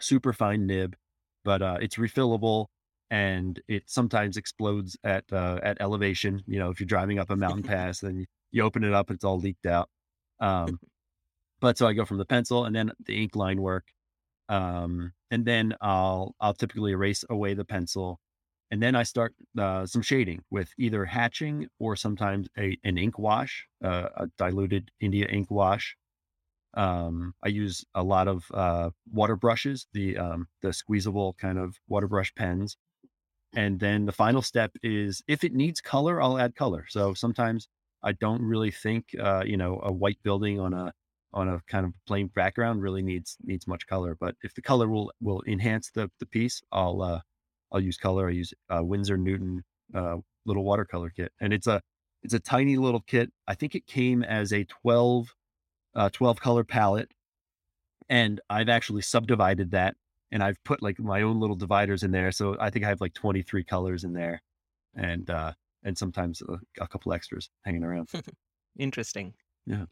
super fine nib, but it's refillable, and it sometimes explodes at elevation. You know, if you're driving up a mountain pass, then you open it up, it's all leaked out. But so I go from the pencil and then the ink line work, and then I'll typically erase away the pencil, and then I start some shading with either hatching or sometimes an ink wash, a diluted India ink wash. I use a lot of water brushes, the squeezable kind of water brush pens. And then the final step is, if it needs color, I'll add color. So sometimes I don't really think, a white building on a on a kind of plain background really needs much color. But if the color will enhance the piece, I'll use color. I use Winsor Newton little watercolor kit, and it's a tiny little kit. I think it came as a 12 color palette, and I've actually subdivided that, and I've put like my own little dividers in there. So I think I have like 23 colors in there, and sometimes a couple extras hanging around. Interesting. Yeah.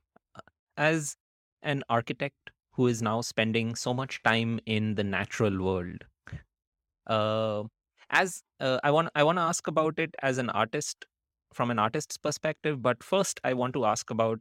As an architect who is now spending so much time in the natural world, I want to ask about it as an artist, from an artist's perspective. But first, I want to ask about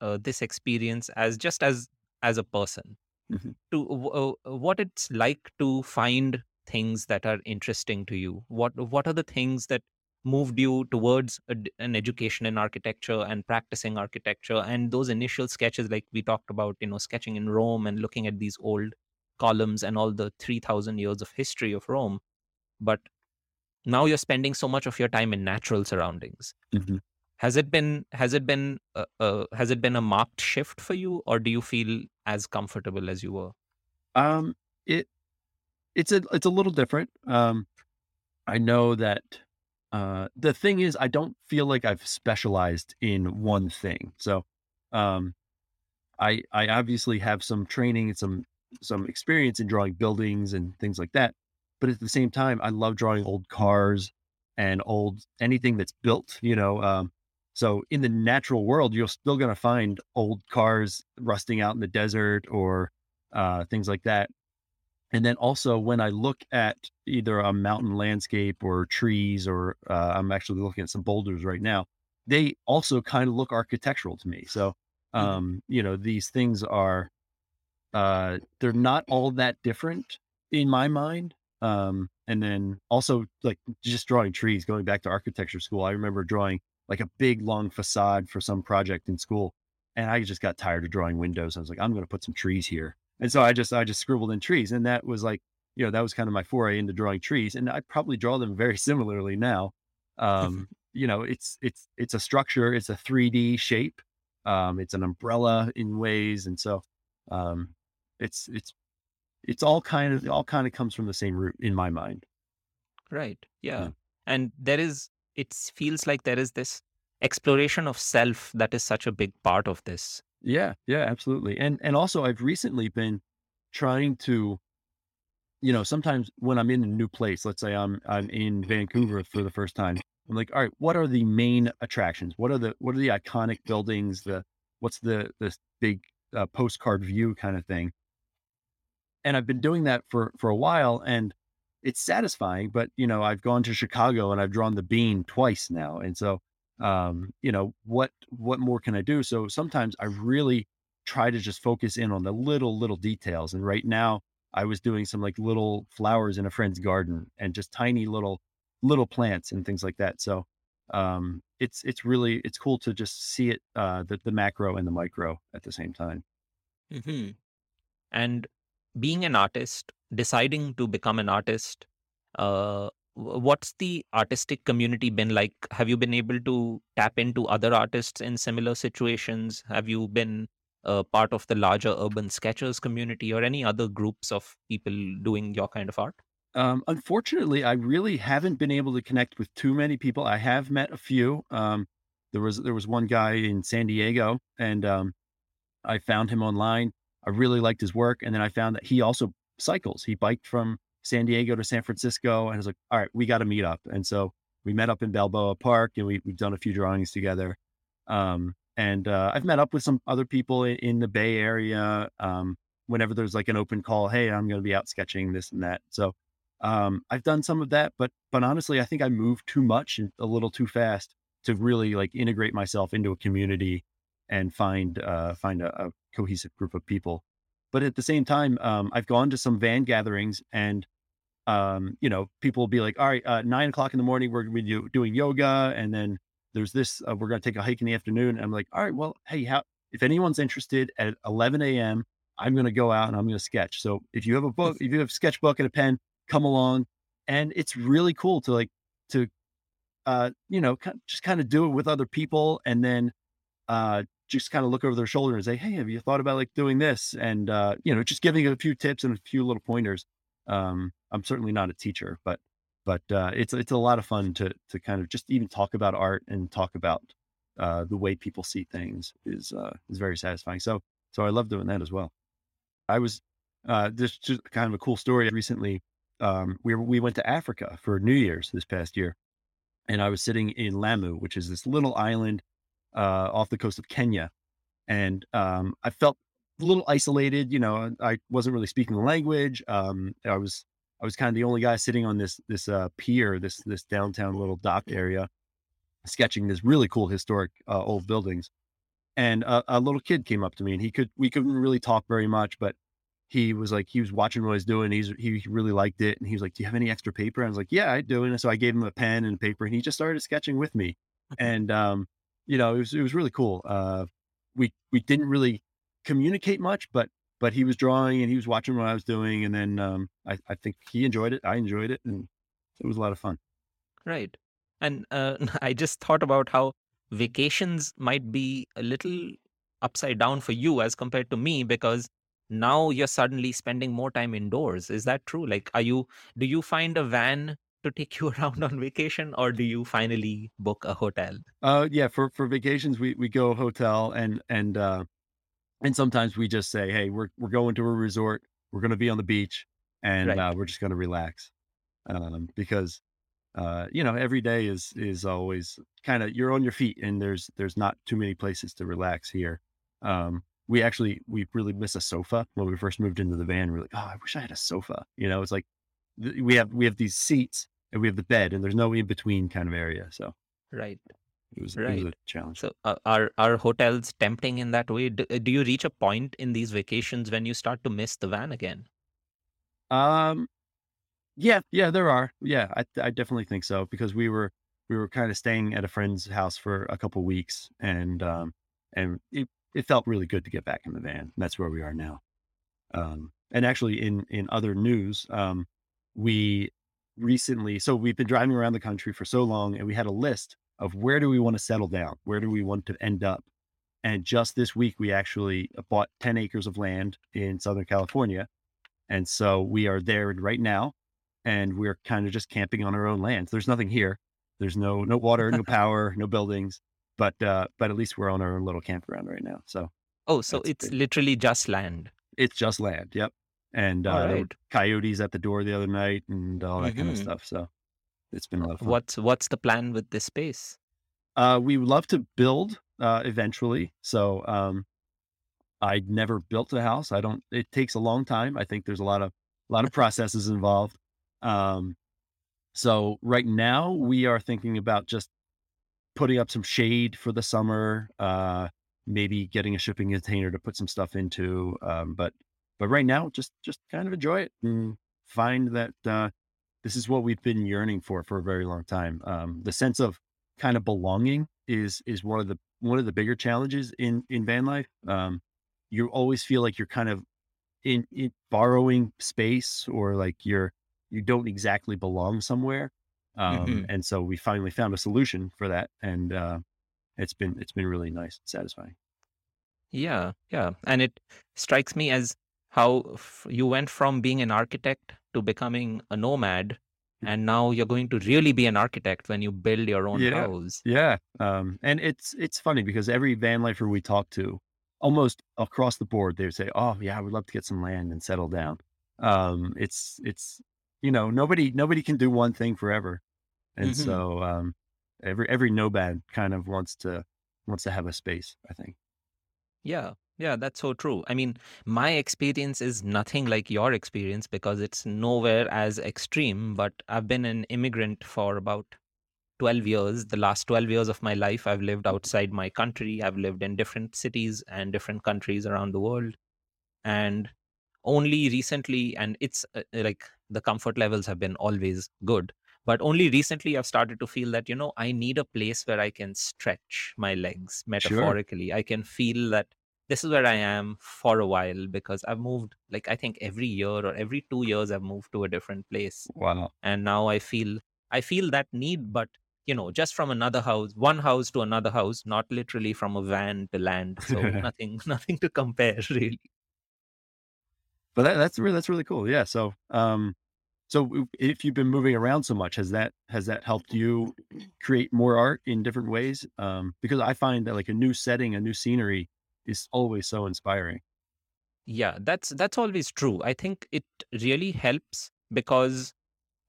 this experience as a person, mm-hmm. to what it's like to find things that are interesting to you. What are the things that moved you towards an education in architecture and practicing architecture, and those initial sketches like we talked about, sketching in Rome and looking at these old columns and all the 3,000 years of history of Rome. But now you're spending so much of your time in natural surroundings. Mm-hmm. Has it been a marked shift for you, or do you feel as comfortable as you were? It's a little different. I know that. The thing is, I don't feel like I've specialized in one thing. So, I obviously have some training and some experience in drawing buildings and things like that. But at the same time, I love drawing old cars and old anything that's built, so in the natural world, you're still going to find old cars rusting out in the desert or, things like that. And then also when I look at either a mountain landscape or trees, or I'm actually looking at some boulders right now, they also kind of look architectural to me. So, these things are, they're not all that different in my mind. And then also like just drawing trees, going back to architecture school, I remember drawing like a big long facade for some project in school. And I just got tired of drawing windows. I was like, I'm going to put some trees here. And so I just scribbled in trees, and that was like, that was kind of my foray into drawing trees, and I probably draw them very similarly now. It's a structure, it's a 3D shape. It's an umbrella in ways. And so, it's all kind of comes from the same root in my mind. Right. Yeah. And it feels like there is this exploration of self that is such a big part of this. Yeah, absolutely. And also I've recently been trying to, sometimes when I'm in a new place, let's say I'm in Vancouver for the first time, I'm like, all right, what are the main attractions? What are the iconic buildings? What's the big postcard view kind of thing? And I've been doing that for a while, and it's satisfying, but I've gone to Chicago and I've drawn the bean twice now. And so what more can I do? So sometimes I really try to just focus in on the little details. And right now I was doing some like little flowers in a friend's garden and just tiny little plants and things like that. So, it's cool to just see it, the macro and the micro at the same time. Mm-hmm. And being an artist, deciding to become an artist, what's the artistic community been like? Have you been able to tap into other artists in similar situations? Have you been part of the larger urban sketchers community or any other groups of people doing your kind of art? Unfortunately, I really haven't been able to connect with too many people. I have met a few. There was one guy in San Diego, and I found him online. I really liked his work. And then I found that he also cycles. He biked from San Diego to San Francisco. And I was like, all right, we got to meet up. And so we met up in Balboa Park, and we've done a few drawings together. I've met up with some other people in the Bay Area. Whenever there's like an open call, hey, I'm going to be out sketching this and that. So, I've done some of that, but honestly, I think I moved too much and a little too fast to really like integrate myself into a community and find a cohesive group of people. But at the same time, I've gone to some van gatherings, and, people will be like, all right, 9 o'clock in the morning, we're going to be doing yoga. And then there's this, we're going to take a hike in the afternoon. And I'm like, all right, well, hey, if anyone's interested at 11 a.m., I'm going to go out and I'm going to sketch. So if you have if you have a sketchbook and a pen, come along. And it's really cool to just kind of do it with other people. And then, just kind of look over their shoulder and say, hey, have you thought about like doing this? And, you know, just giving a few tips and a few little pointers. I'm certainly not a teacher, but it's a lot of fun to kind of just even talk about art and talk about, the way people see things is very satisfying. So I love doing that as well. I was, this is just kind of a cool story. Recently, we went to Africa for New Year's this past year, and I was sitting in Lamu, which is this little island, off the coast of Kenya. And, I felt a little isolated, you know, I wasn't really speaking the language. I was kind of the only guy sitting on this pier, this downtown little dock area, sketching this really cool historic, old buildings. And a little kid came up to me, and we couldn't really talk very much, but he was watching what I was doing. He really liked it. And he was like, do you have any extra paper? And I was like, yeah, I do. And so I gave him a pen and paper, and he just started sketching with me. And, you know, it was really cool. We didn't really communicate much, but he was drawing and he was watching what I was doing. And then, I think he enjoyed it. I enjoyed it. And it was a lot of fun. Right. And, I just thought about how vacations might be a little upside down for you as compared to me, because now you're suddenly spending more time indoors. Is that true? Like, do you find a van to take you around on vacation, or do you finally book a hotel? Yeah, for vacations, we go hotel and sometimes we just say, hey, we're going to a resort. We're going to be on the beach, and right. We're just going to relax, because you know, every day is always kind of, you're on your feet, and there's not too many places to relax here. We really miss a sofa. When we first moved into the van, we're like, oh, I wish I had a sofa. You know, it's like we have these seats and we have the bed, and there's no in between kind of area. So, right. It was a challenge. So are hotels tempting in that way? Do you reach a point in these vacations when you start to miss the van again? Yeah, there are. Yeah, I definitely think so, because we were kind of staying at a friend's house for a couple of weeks, and it felt really good to get back in the van. And that's where we are now. And actually in other news, we recently, so we've been driving around the country for so long, and we had a list of where do we want to settle down? Where do we want to end up? And just this week, we actually bought 10 acres of land in Southern California. And so we are there right now. And we're kind of just camping on our own land. There's nothing here. There's no water, no power, no buildings, but at least we're on our own little campground right now. So it's literally just land. It's just land. Yep. And, there were coyotes at the door the other night and all that kind of stuff. So it's been a lot of fun. What's the plan with this space? We would love to build, eventually. So, I'd never built a house. It takes a long time. I think there's a lot of processes involved. So right now we are thinking about just putting up some shade for the summer, maybe getting a shipping container to put some stuff into, but right now just kind of enjoy it and find that, this is what we've been yearning for a very long time. The sense of kind of belonging is one of the bigger challenges in van life. You always feel like you're kind of in borrowing space, or like you don't exactly belong somewhere. And so we finally found a solution for that. And, it's been really nice and satisfying. Yeah. Yeah. And it strikes me as how you went from being an architect to becoming a nomad, and now you're going to really be an architect when you build your own house. Yeah. And it's funny because every van lifer we talk to, almost across the board, they would say, oh yeah, I would love to get some land and settle down. It's, you know, nobody can do one thing forever. And so, every nomad kind of wants to have a space, I think. Yeah. Yeah. That's so true. I mean, my experience is nothing like your experience because it's nowhere as extreme, but I've been an immigrant for about 12 years. The last 12 years of my life, I've lived outside my country. I've lived in different cities and different countries around the world. And only recently, and it's like the comfort levels have been always good, but only recently I've started to feel that, you know, I need a place where I can stretch my legs metaphorically. Sure. I can feel that this is where I am for a while, because I've moved, like, I think every year or every 2 years I've moved to a different place. Wow. And now I feel that need, but you know, just from another house, one house to another house, not literally from a van to land. So nothing to compare really. But that's really cool. Yeah. So, so if you've been moving around so much, has that helped you create more art in different ways? Because I find that like a new setting, a new scenery is always so inspiring. Yeah, that's always true. I think it really helps because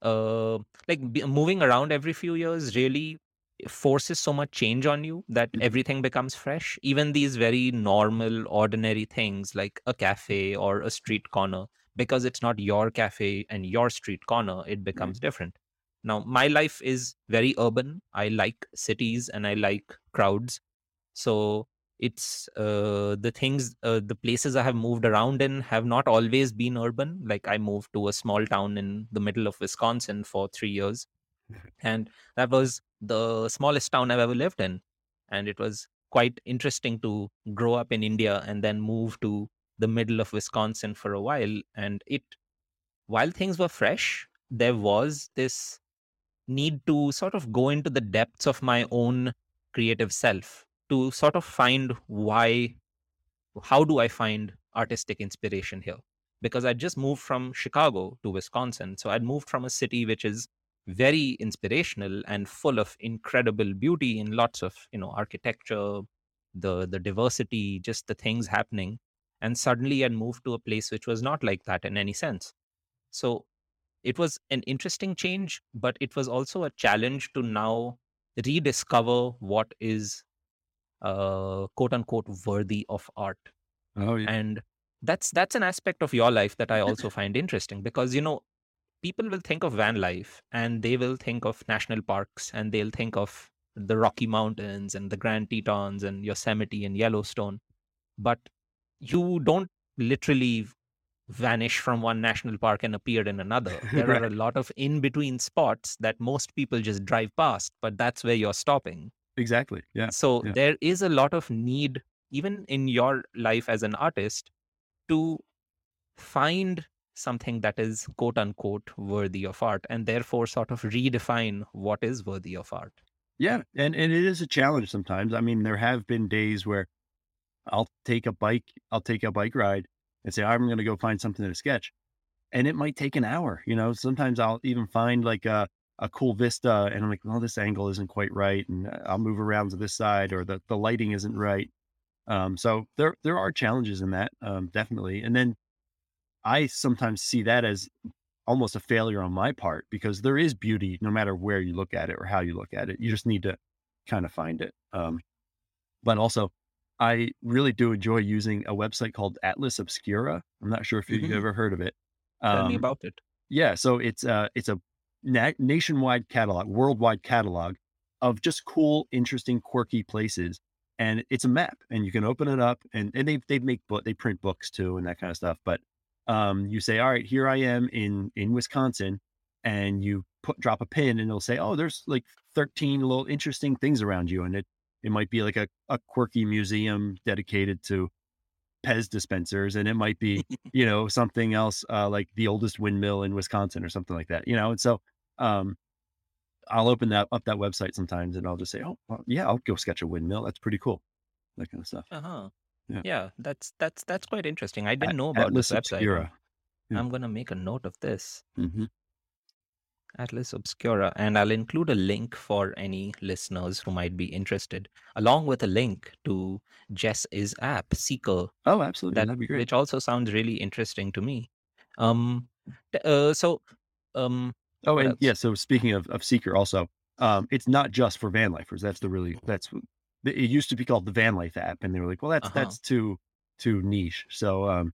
moving around every few years really forces so much change on you that everything becomes fresh. Even these very normal, ordinary things like a cafe or a street corner, because it's not your cafe and your street corner, it becomes different. Now, my life is very urban. I like cities and I like crowds. So it's the places I have moved around in have not always been urban. Like I moved to a small town in the middle of Wisconsin for 3 years. And that was the smallest town I've ever lived in. And it was quite interesting to grow up in India and then move to the middle of Wisconsin for a while. And while things were fresh, there was this need to sort of go into the depths of my own creative self to sort of find how do I find artistic inspiration here? Because I just moved from Chicago to Wisconsin. So I'd moved from a city which is very inspirational and full of incredible beauty in lots of, you know, architecture, the diversity, just the things happening. And suddenly I'd moved to a place which was not like that in any sense. So it was an interesting change, but it was also a challenge to now rediscover what is quote unquote worthy of art. Oh, yeah. And that's an aspect of your life that I also find interesting because, you know, people will think of van life and they will think of national parks and they'll think of the Rocky Mountains and the Grand Tetons and Yosemite and Yellowstone. But you don't literally vanish from one national park and appear in another. There right. are a lot of in-between spots that most people just drive past, but that's where you're stopping. Exactly. Yeah. So there is a lot of need, even in your life as an artist, to find something that is quote unquote worthy of art and therefore sort of redefine what is worthy of art. Yeah. And it is a challenge sometimes. I mean, there have been days where I'll take a bike ride and say, I'm going to go find something to sketch. And it might take an hour. You know, sometimes I'll even find like a cool vista and I'm like, well, this angle isn't quite right. And I'll move around to this side or the lighting isn't right. So there are challenges in that, definitely. And then I sometimes see that as almost a failure on my part because there is beauty no matter where you look at it or how you look at it. You just need to kind of find it. But also I really do enjoy using a website called Atlas Obscura. I'm not sure if you've ever heard of it. Tell me about it. Yeah. So it's a worldwide catalog of just cool, interesting, quirky places. And it's a map and you can open it up and they print books too and that kind of stuff. But you say, all right, here I am in Wisconsin, and you drop a pin and it'll say, oh, there's like 13 little interesting things around you. And it might be like a quirky museum dedicated to Pez dispensers. And it might be, you know, something else, like the oldest windmill in Wisconsin or something like that, you know? And so, I'll open that website sometimes and I'll just say, oh well, yeah, I'll go sketch a windmill. That's pretty cool. That kind of stuff. Uh-huh. Yeah. Yeah, that's quite interesting. I didn't know about Atlas this Obscura. Website. Yeah. I'm going to make a note of this. Mm-hmm. Atlas Obscura, and I'll include a link for any listeners who might be interested, along with a link to Jess's app, Sēkr. Oh, absolutely, that'd be great. Which also sounds really interesting to me. So speaking of Sēkr, also, it's not just for van lifers. It used to be called the Van Life app, and they were like, well, that's too niche. So,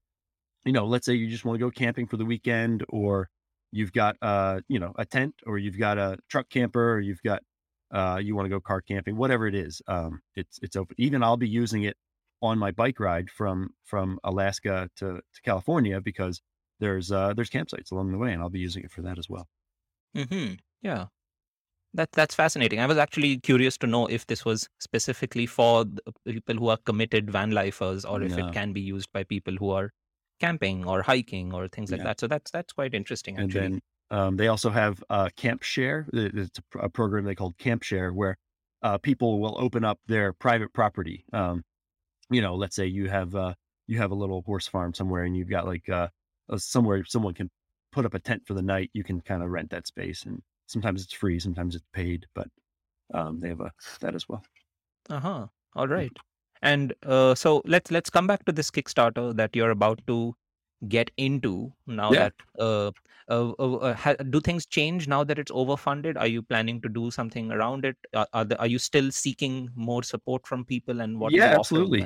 you know, let's say you just want to go camping for the weekend, or you've got, you know, a tent, or you've got a truck camper, or you've got, you want to go car camping, whatever it is. It's open. Even I'll be using it on my bike ride from Alaska to California, because there's campsites along the way, and I'll be using it for that as well. Mm-hmm. Yeah. That's fascinating. I was actually curious to know if this was specifically for people who are committed van lifers, or if it can be used by people who are camping or hiking or things like that. So that's quite interesting. Actually. And then They also have Camp Share. It's a program they call Camp Share, where people will open up their private property. You know, let's say you have a little horse farm somewhere, and you've got like somewhere someone can put up a tent for the night. You can kind of rent that space, and sometimes it's free, sometimes it's paid, but they have that as well. All right. And so let's come back to this Kickstarter that you're about to get into now. Yeah. That do things change now that it's overfunded? Are you planning to do something around it? Are you still seeking more support from people, and what? Yeah, absolutely.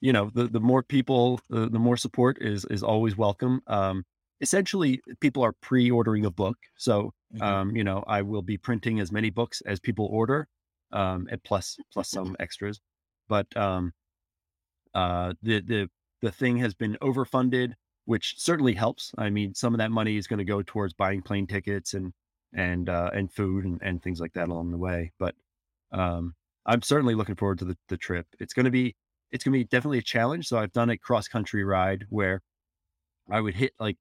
You know, the more people, the more support is always welcome. Essentially, people are pre-ordering a book, so you know, I will be printing as many books as people order, and plus some extras. But the thing has been overfunded, which certainly helps. I mean, some of that money is going to go towards buying plane tickets and food and things like that along the way. But I'm certainly looking forward to the trip. It's going to be definitely a challenge. So I've done a cross country ride where I would hit like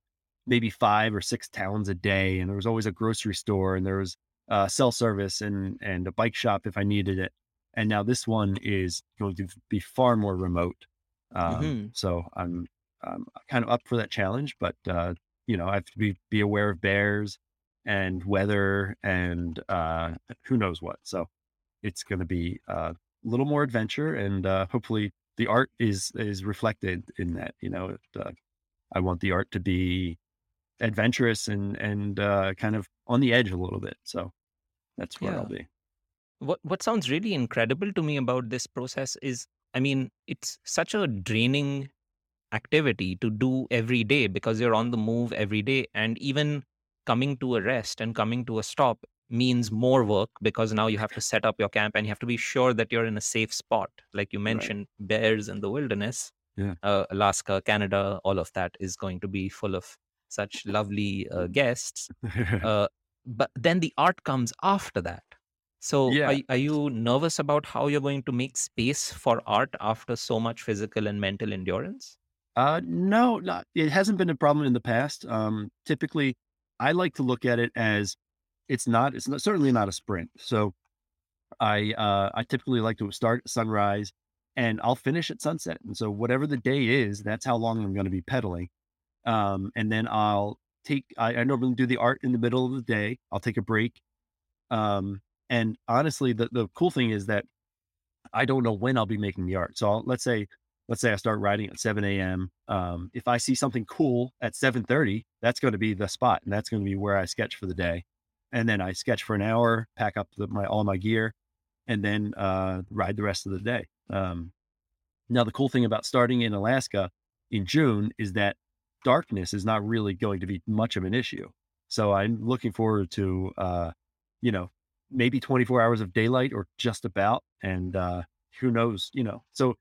maybe 5 or 6 towns a day, and there was always a grocery store, and there was cell service and a bike shop if I needed it. And now this one is going to be far more remote. So I'm kind of up for that challenge, but, you know, I have to be aware of bears and weather and, who knows what. So it's going to be a little more adventure, and, hopefully the art is reflected in that. You know, I want the art to be adventurous and kind of on the edge a little bit. So that's where I'll be. What sounds really incredible to me about this process is, I mean, it's such a draining activity to do every day, because you're on the move every day, and even coming to a rest and coming to a stop means more work, because now you have to set up your camp and you have to be sure that you're in a safe spot. Like you mentioned, bears in the wilderness, Alaska, Canada, all of that is going to be full of such lovely guests. But then the art comes after that. So are you nervous about how you're going to make space for art after so much physical and mental endurance? No, it hasn't been a problem in the past. Typically, I like to look at it as it's certainly not a sprint. So I typically like to start at sunrise and I'll finish at sunset. And so whatever the day is, that's how long I'm going to be pedaling. And then I normally do the art in the middle of the day. I'll take a break. And honestly, the cool thing is that I don't know when I'll be making the art. So let's say I start writing at 7 a.m. If I see something cool at 7:30, that's going to be the spot. And that's going to be where I sketch for the day. And then I sketch for an hour, pack up all my gear, and then ride the rest of the day. Now, the cool thing about starting in Alaska in June is that darkness is not really going to be much of an issue. So I'm looking forward to, you know, maybe 24 hours of daylight or just about, and who knows, you know, so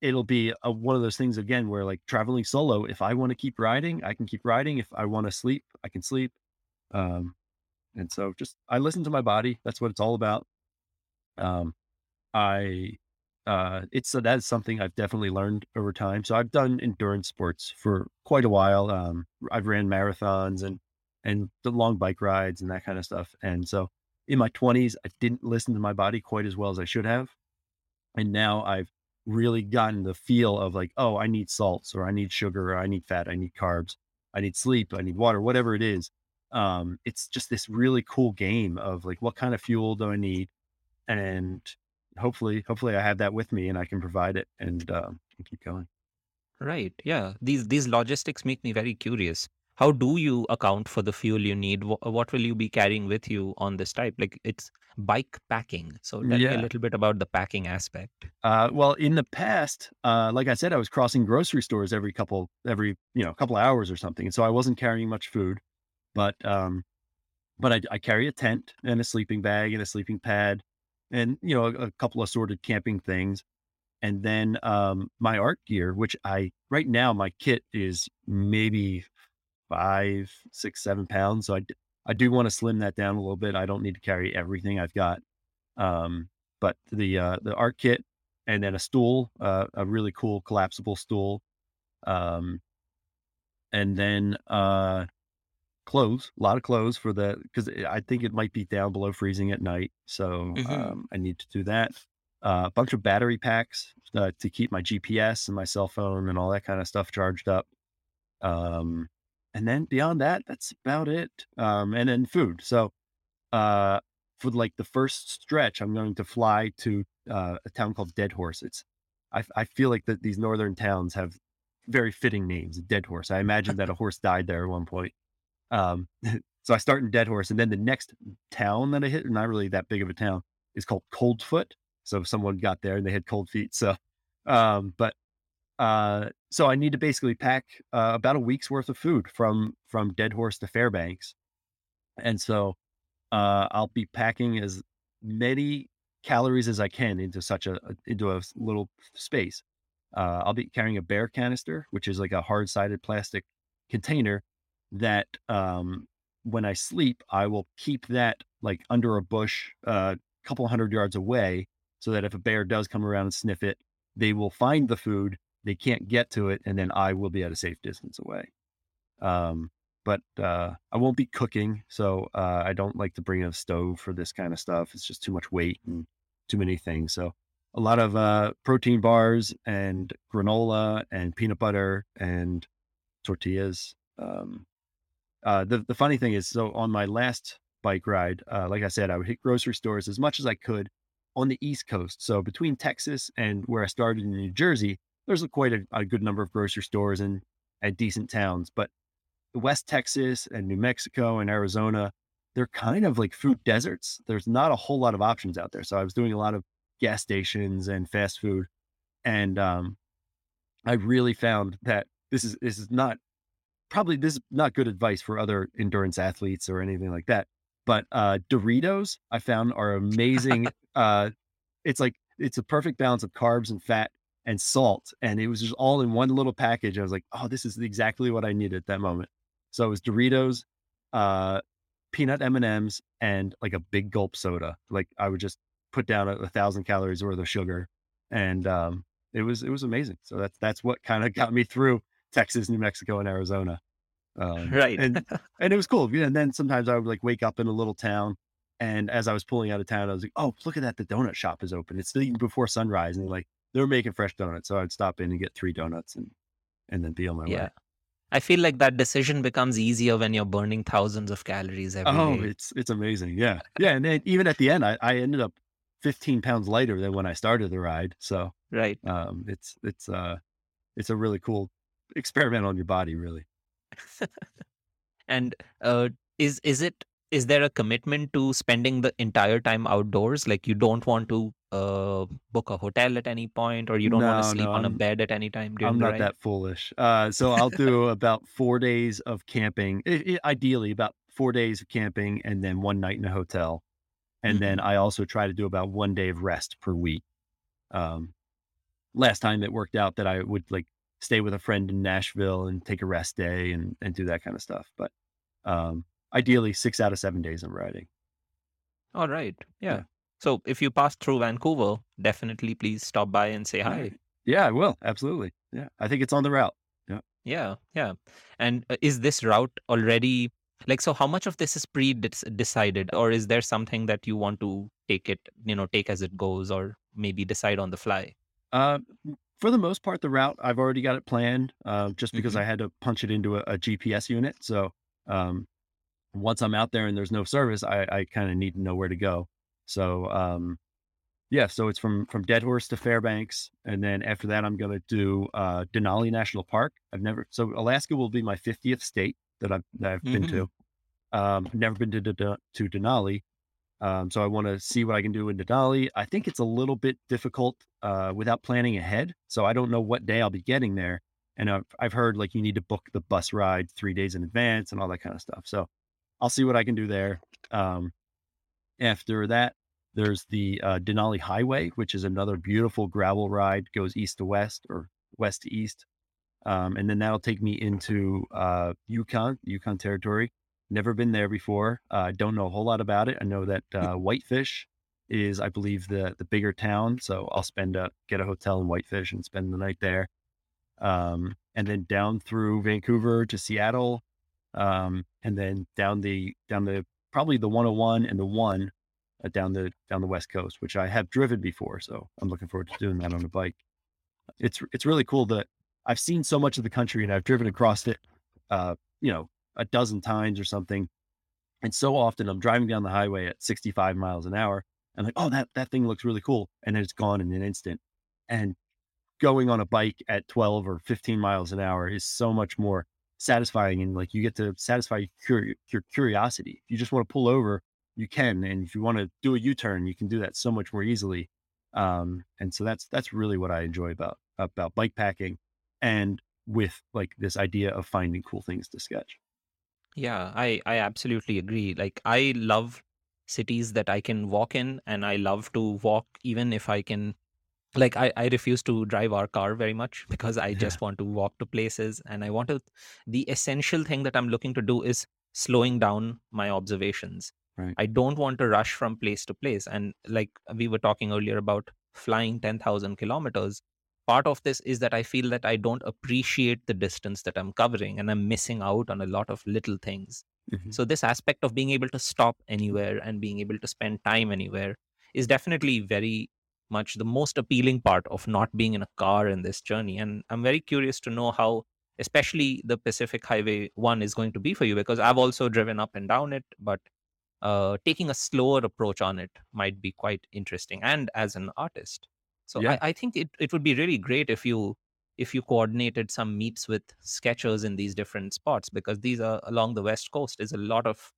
it'll be one of those things again, where like traveling solo, if I want to keep riding, I can keep riding. If I want to sleep, I can sleep. And so I listen to my body. That's what it's all about. That is something I've definitely learned over time. So I've done endurance sports for quite a while. I've ran marathons and the long bike rides and that kind of stuff. And so in my 20s, I didn't listen to my body quite as well as I should have. And now I've really gotten the feel of like, oh, I need salts, or I need sugar, or I need fat, I need carbs, I need sleep, I need water, whatever it is. It's just this really cool game of like, what kind of fuel do I need? And hopefully I have that with me and I can provide it and keep going. Right. Yeah. These logistics make me very curious. How do you account for the fuel you need? What will you be carrying with you on this type? Like, it's bike packing. So tell me a little bit about the packing aspect. Well, in the past, like I said, I was crossing grocery stores every couple hours or something. And so I wasn't carrying much food, but I carry a tent and a sleeping bag and a sleeping pad and, you know, a couple assorted camping things. And then, my art gear, which right now my kit is maybe 5, 6, 7 pounds. So I do want to slim that down a little bit. I don't need to carry everything I've got. But the art kit, and then a stool, a really cool collapsible stool. And then, clothes, a lot of clothes for that, because I think it might be down below freezing at night. So I need to do that. A bunch of battery packs to keep my GPS and my cell phone and all that kind of stuff charged up. And then beyond that, that's about it. And then food. So for like the first stretch, I'm going to fly to a town called Dead Horse. I feel like that these northern towns have very fitting names. Dead Horse. I imagine that a horse died there at one point. So I start in Dead Horse, and then the next town that I hit, not really that big of a town, is called Coldfoot. So someone got there and they had cold feet. So, so I need to basically pack about a week's worth of food from Dead Horse to Fairbanks. And so I'll be packing as many calories as I can into into a little space. I'll be carrying a bear canister, which is like a hard-sided plastic container that when I sleep, I will keep that like under a bush a couple 100 yards away, so that if a bear does come around and sniff it, they will find the food. They can't get to it, and then I will be at a safe distance away. But I won't be cooking, so I don't like to bring a stove for this kind of stuff. It's just too much weight and too many things. So a lot of protein bars and granola and peanut butter and tortillas. The funny thing is, so on my last bike ride, like I said, I would hit grocery stores as much as I could on the East Coast. So between Texas and where I started in New Jersey, there's quite a good number of grocery stores and decent towns, but West Texas and New Mexico and Arizona, they're kind of like food deserts. There's not a whole lot of options out there. So I was doing a lot of gas stations and fast food. And I really found that this is not good advice for other endurance athletes or anything like that. But Doritos, I found, are amazing. It's a perfect balance of carbs and fat and salt. And it was just all in one little package. I was like, oh, this is exactly what I needed at that moment. So it was Doritos, peanut M&Ms, and like a big gulp soda. Like I would just put down 1,000 calories worth of sugar. And it was amazing. So that's what kind of got me through Texas, New Mexico, and Arizona. Right. and it was cool. Yeah, and then sometimes I would like wake up in a little town, and as I was pulling out of town, I was like, oh, look at that. The donut shop is open. It's even before sunrise. And like, they were making fresh donuts. So I'd stop in and get 3 donuts and then be on my way. I feel like that decision becomes easier when you're burning thousands of calories every day. Oh, it's amazing. Yeah. Yeah. And then even at the end, I ended up 15 pounds lighter than when I started the ride. So, right. It's a really cool experiment on your body, really. And, is there a commitment to spending the entire time outdoors? Like you don't want to book a hotel at any point, or you don't want to sleep on a bed at any time during the ride? I'm not that foolish. So I'll do about 4 days of camping, ideally about 4 days of camping and then one night in a hotel. And then I also try to do about 1 day of rest per week. Last time it worked out that I would like stay with a friend in Nashville and take a rest day and do that kind of stuff. But, ideally 6 out of 7 days I'm riding. All right. Yeah. So if you pass through Vancouver, definitely please stop by and say hi. Yeah, I will. Absolutely. Yeah. I think it's on the route. Yeah. Yeah. Yeah. And is this route already like, so how much of this is pre-decided, or is there something that you want to take as it goes, or maybe decide on the fly? For the most part, the route, I've already got it planned, just because I had to punch it into a GPS unit. So, once I'm out there and there's no service, I kind of need to know where to go. So, so it's from Dead Horse to Fairbanks. And then after that, I'm going to do Denali National Park. So Alaska will be my 50th state that I've been to. I've never been to Denali. So I want to see what I can do in Denali. I think it's a little bit difficult without planning ahead. So I don't know what day I'll be getting there. And I've heard like you need to book the bus ride 3 days in advance and all that kind of stuff. So I'll see what I can do there. After that, there's the Denali Highway, which is another beautiful gravel ride, goes east to west or west to east. And then that'll take me into Yukon territory. Never been there before. I don't know a whole lot about it. I know that Whitefish is, I believe, the bigger town. So I'll get a hotel in Whitefish and spend the night there. And then down through Vancouver to Seattle. and then down the probably the 101 and the one down the West Coast, which I have driven before. So I'm looking forward to doing that on a bike. It's really cool that I've seen so much of the country and I've driven across it, a dozen times or something. And so often I'm driving down the highway at 65 miles an hour. And like, oh, that thing looks really cool. And then it's gone in an instant. And going on a bike at 12 or 15 miles an hour is so much more satisfying. And like, you get to satisfy your curiosity. If you just want to pull over, you can. And if you want to do a U-turn, you can do that so much more easily. And so that's really what I enjoy about bike packing, and with like this idea of finding cool things to sketch. Yeah, I absolutely agree. Like, I love cities that I can walk in, and I love to walk even if I can. Like, I refuse to drive our car very much because I just want to walk to places, and I want to. The essential thing that I'm looking to do is slowing down my observations. Right. I don't want to rush from place to place. And like we were talking earlier about flying 10,000 kilometers, part of this is that I feel that I don't appreciate the distance that I'm covering, and I'm missing out on a lot of little things. Mm-hmm. So this aspect of being able to stop anywhere and being able to spend time anywhere is definitely very much the most appealing part of not being in a car in this journey. And I'm very curious to know how, especially the Pacific Highway 1 is going to be for you, because I've also driven up and down it, but taking a slower approach on it might be quite interesting, and as an artist. So yeah. I think it would be really great if you coordinated some meets with sketchers in these different spots, because these are along the West Coast. There's a lot of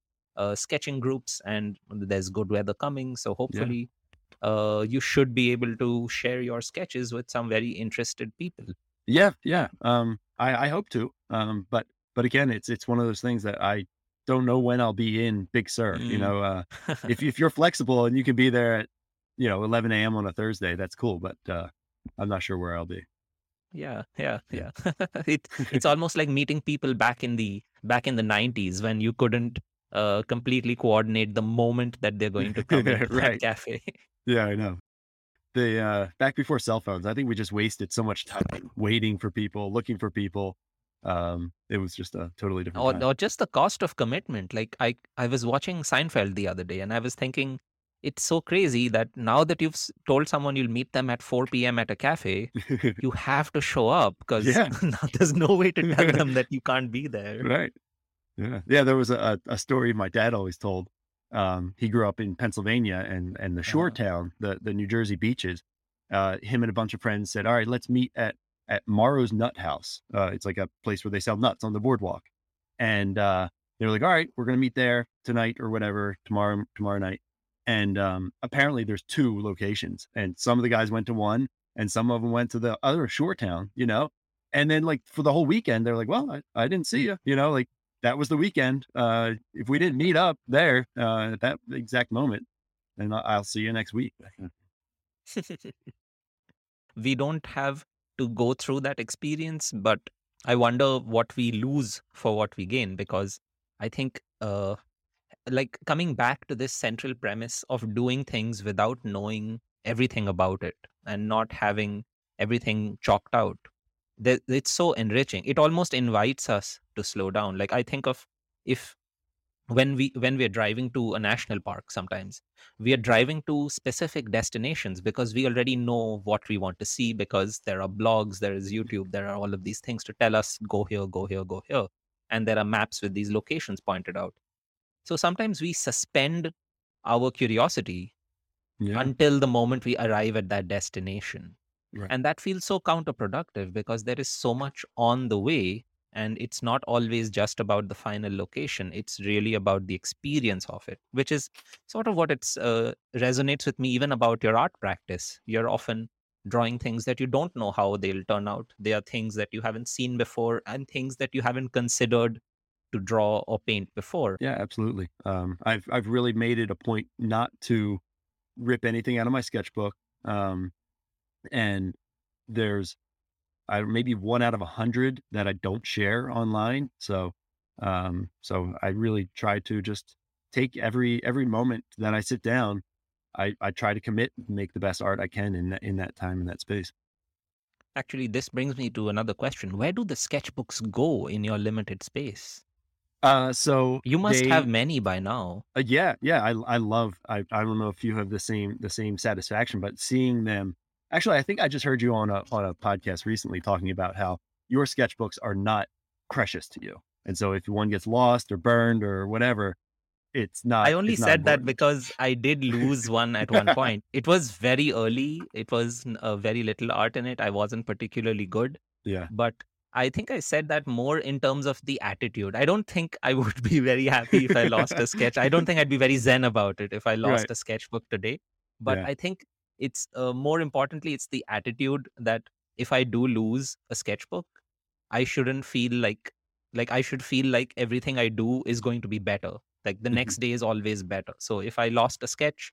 sketching groups, and there's good weather coming. So hopefully you should be able to share your sketches with some very interested people. Yeah. I hope to. But again, it's one of those things that I don't know when I'll be in Big Sur. If you're flexible and you can be there at 11 a.m. on a Thursday, that's cool. But I'm not sure where I'll be. Yeah. It's almost like meeting people back in the 90s when you couldn't completely coordinate the moment that they're going to come to that cafe. Yeah, I know. The back before cell phones, I think we just wasted so much time waiting for people, looking for people. It was just a totally different time. Or just the cost of commitment. Like I was watching Seinfeld the other day, and I was thinking, it's so crazy that now that you've told someone you'll meet them at 4 p.m. at a cafe, you have to show up because there's no way to tell them that you can't be there. Right. Yeah. There was a story my dad always told. He grew up in Pennsylvania, and the shore town, the New Jersey beaches, him and a bunch of friends said, all right, let's meet at Morrow's Nut House. It's like a place where they sell nuts on the boardwalk. And they were like, all right, we're going to meet there tonight or whatever, tomorrow night. And apparently there's two locations, and some of the guys went to one and some of them went to the other shore town, and then like for the whole weekend, they're like, well, I didn't see you, like that was the weekend. If we didn't meet up there at that exact moment, then I'll see you next week. We don't have to go through that experience, but I wonder what we lose for what we gain, because I think like coming back to this central premise of doing things without knowing everything about it and not having everything chalked out, it's so enriching. It almost invites us to slow down. Like I think of when we're driving to a national park, sometimes we are driving to specific destinations because we already know what we want to see, because there are blogs, there is YouTube, there are all of these things to tell us, go here. And there are maps with these locations pointed out. So sometimes we suspend our curiosity until the moment we arrive at that destination. Right. And that feels so counterproductive because there is so much on the way, and it's not always just about the final location. It's really about the experience of it, which is sort of what resonates with me even about your art practice. You're often drawing things that you don't know how they'll turn out. They are things that you haven't seen before and things that you haven't considered to draw or paint before. Yeah, absolutely. I've really made it a point not to rip anything out of my sketchbook. And there's maybe 1 out of 100 that I don't share online. So I really try to just take every moment that I sit down. I try to commit and make the best art I can in that time and that space. Actually, this brings me to another question. Where do the sketchbooks go in your limited space? So you must have many by now. Yeah. I don't know if you have the same satisfaction, but seeing them. Actually, I think I just heard you on a podcast recently talking about how your sketchbooks are not precious to you. And so if one gets lost or burned or whatever, it's not. I only said that because I did lose one at one point. It was very early. It was very little art in it. I wasn't particularly good. Yeah. But I think I said that more in terms of the attitude. I don't think I would be very happy if I lost a sketch. I don't think I'd be very zen about it if I lost a sketchbook today. But I think it's more importantly, it's the attitude that if I do lose a sketchbook, I shouldn't feel like I should feel like everything I do is going to be better. Like the next day is always better. So if I lost a sketch,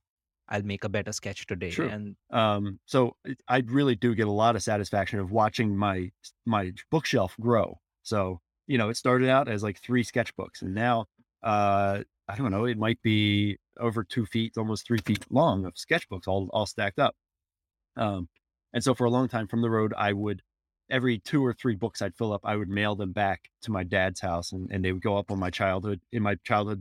I'll make a better sketch today. True. And so I really do get a lot of satisfaction of watching my bookshelf grow. So, you know, it started out as like 3 sketchbooks, and now, I don't know, it might be over 2 feet, almost 3 feet long of sketchbooks all stacked up. And so for a long time from the road, I would, every 2 or 3 books I'd fill up, I would mail them back to my dad's house, and they would go up on my childhood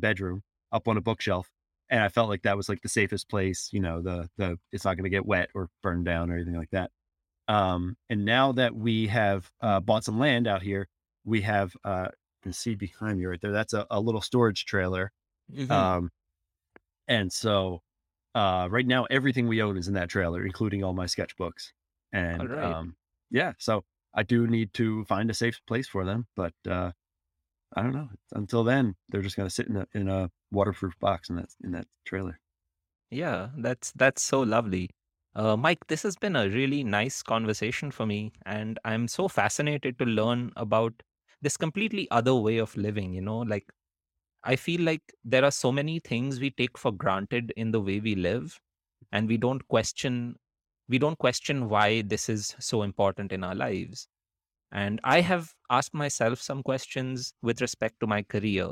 bedroom, up on a bookshelf. And I felt like that was like the safest place, you know, the it's not going to get wet or burned down or anything like that. And now that we have bought some land out here, we have, you can see behind me right there, that's a little storage trailer. Mm-hmm. And so right now, everything we own is in that trailer, including all my sketchbooks. And right. So I do need to find a safe place for them. But I don't know. Until then, they're just going to sit in a waterproof box in that trailer. Yeah, that's so lovely. Mike, this has been a really nice conversation for me. And I'm so fascinated to learn about this completely other way of living, you know, like, I feel like there are so many things we take for granted in the way we live, and we don't question why this is so important in our lives. And I have asked myself some questions with respect to my career,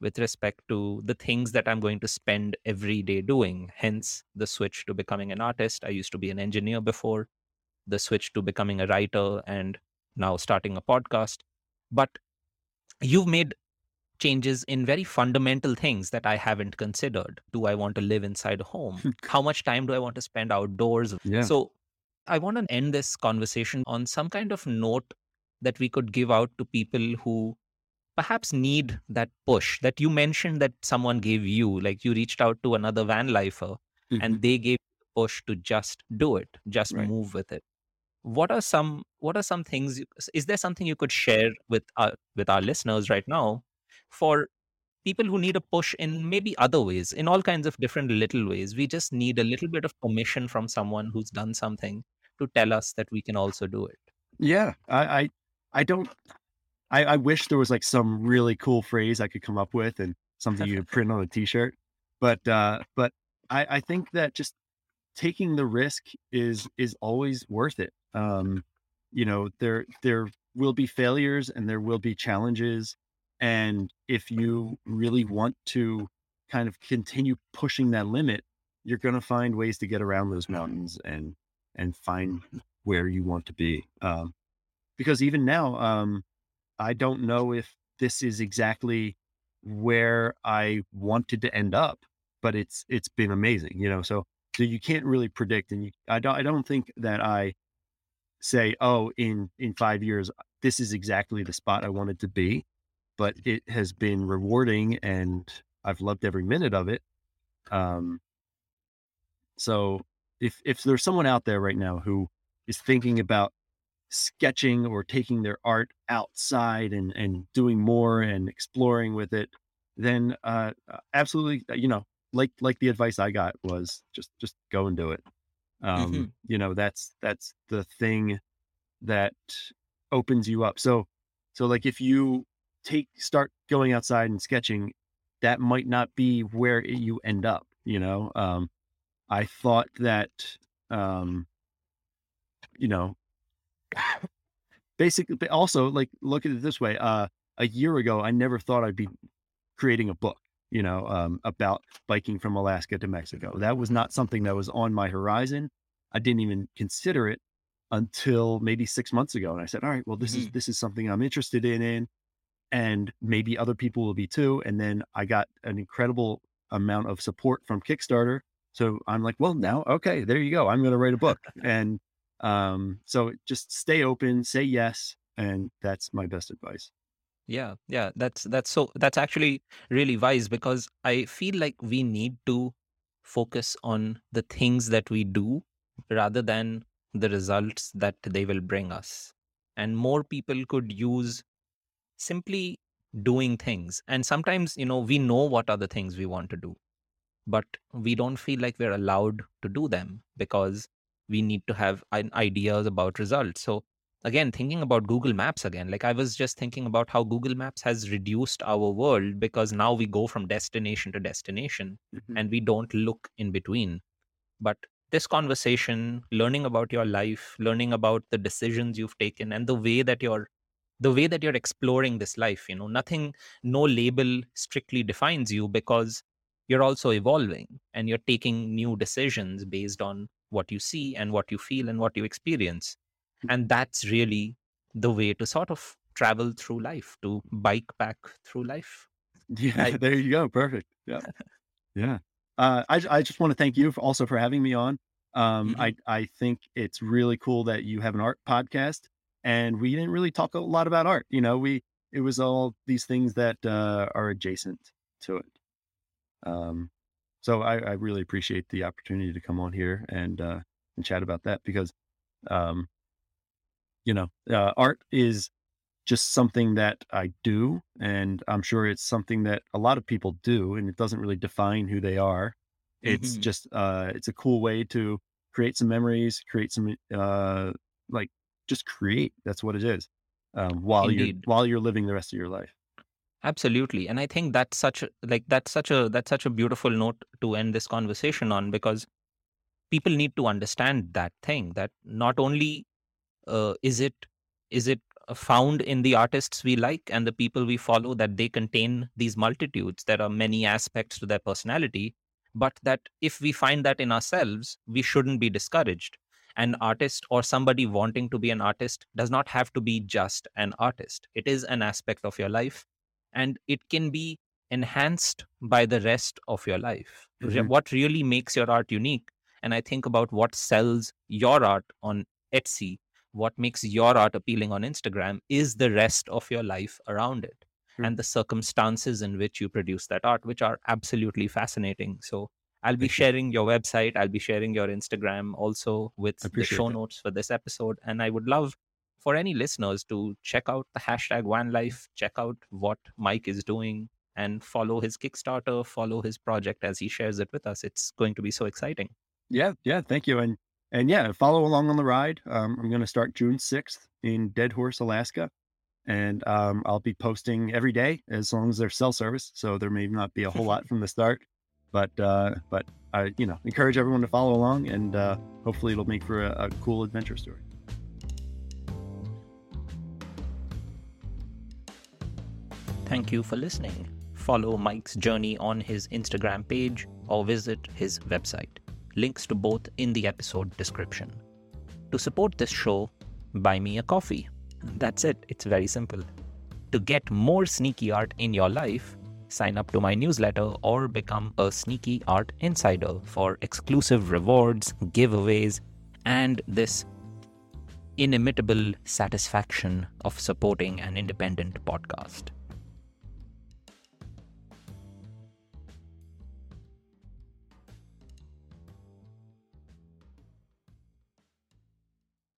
with respect to the things that I'm going to spend every day doing, hence the switch to becoming an artist. I used to be an engineer before, the switch to becoming a writer, and now starting a podcast. But you've made changes in very fundamental things that I haven't considered. Do I want to live inside a home? How much time do I want to spend outdoors? Yeah. So I want to end this conversation on some kind of note that we could give out to people who perhaps need that push that you mentioned that someone gave you, like you reached out to another van lifer and they gave you the push to just do it, just move with it. What are some things, is there something you could share with our listeners right now for people who need a push in maybe other ways, in all kinds of different little ways? We just need a little bit of permission from someone who's done something to tell us that we can also do it. Yeah. I wish there was like some really cool phrase I could come up with and something you print on a t-shirt, but I think that just taking the risk is always worth it. You know, there will be failures and there will be challenges. And if you really want to kind of continue pushing that limit, you're going to find ways to get around those mountains and find where you want to be. Because even now, I don't know if this is exactly where I wanted to end up, but it's been amazing, you know, so you can't really predict. And I don't think that I say, oh, in 5 years, this is exactly the spot I wanted to be. But it has been rewarding and I've loved every minute of it. So if there's someone out there right now who is thinking about sketching or taking their art outside and doing more and exploring with it, then absolutely, you know, like the advice I got was just go and do it. You know, that's the thing that opens you up. So like if you start going outside and sketching, that might not be where you end up, you know? I thought that, you know, basically also like, look at it this way. A year ago, I never thought I'd be creating a book, you know, about biking from Alaska to Mexico. That was not something that was on my horizon. I didn't even consider it until maybe 6 months ago. And I said, all right, well, this is something I'm interested in. and maybe other people will be too. And then I got an incredible amount of support from Kickstarter. So I'm like, well, now, okay, there you go. I'm going to write a book. And so just stay open, say yes. And that's my best advice. Yeah. That's actually really wise, because I feel like we need to focus on the things that we do rather than the results that they will bring us. And more people could use simply doing things. And sometimes, we know what are the things we want to do, but we don't feel like we're allowed to do them because we need to have ideas about results. So again, thinking about Google Maps again, like I was just thinking about how Google Maps has reduced our world, because now we go from destination to destination and we don't look in between. But this conversation, learning about your life, learning about the decisions you've taken and the way that you're exploring this life, no label strictly defines you, because you're also evolving and you're taking new decisions based on what you see and what you feel and what you experience. And that's really the way to sort of travel through life, to bike back through life. Yeah, there you go. Perfect. Yeah. Yeah. I just want to thank you for having me on. I think it's really cool that you have an art podcast, and we didn't really talk a lot about art. It was all these things that are adjacent to it. So I really appreciate the opportunity to come on here and chat about that, because art is just something that I do, and I'm sure it's something that a lot of people do, and it doesn't really define who they are. It's just, it's a cool way to create some memories, create some, just create. That's what it is. While you're living the rest of your life. Absolutely. And I think that's such a beautiful note to end this conversation on, because people need to understand that thing, that not only is it found in the artists we like and the people we follow, that they contain these multitudes. There are many aspects to their personality, but that if we find that in ourselves, we shouldn't be discouraged. An artist or somebody wanting to be an artist does not have to be just an artist. It is an aspect of your life, and it can be enhanced by the rest of your life. What really makes your art unique? And I think about what sells your art on Etsy, what makes your art appealing on Instagram, is the rest of your life around it and the circumstances in which you produce that art, which are absolutely fascinating. So I'll be sharing your website. I'll be sharing your Instagram also with the show notes for this episode. And I would love for any listeners to check out the #OneLife, check out what Mike is doing, and follow his Kickstarter, follow his project as he shares it with us. It's going to be so exciting. Yeah. Thank you. And yeah, follow along on the ride. I'm going to start June 6th in Dead Horse, Alaska. And I'll be posting every day as long as there's cell service. So there may not be a whole lot from the start, but I, encourage everyone to follow along, and hopefully it'll make for a cool adventure story. Thank you for listening. Follow Mike's journey on his Instagram page or visit his website. Links to both in the episode description. To support this show, buy me a coffee. That's it. It's very simple. To get more sneaky art in your life, sign up to my newsletter or become a Sneaky Art Insider for exclusive rewards, giveaways, and this inimitable satisfaction of supporting an independent podcast.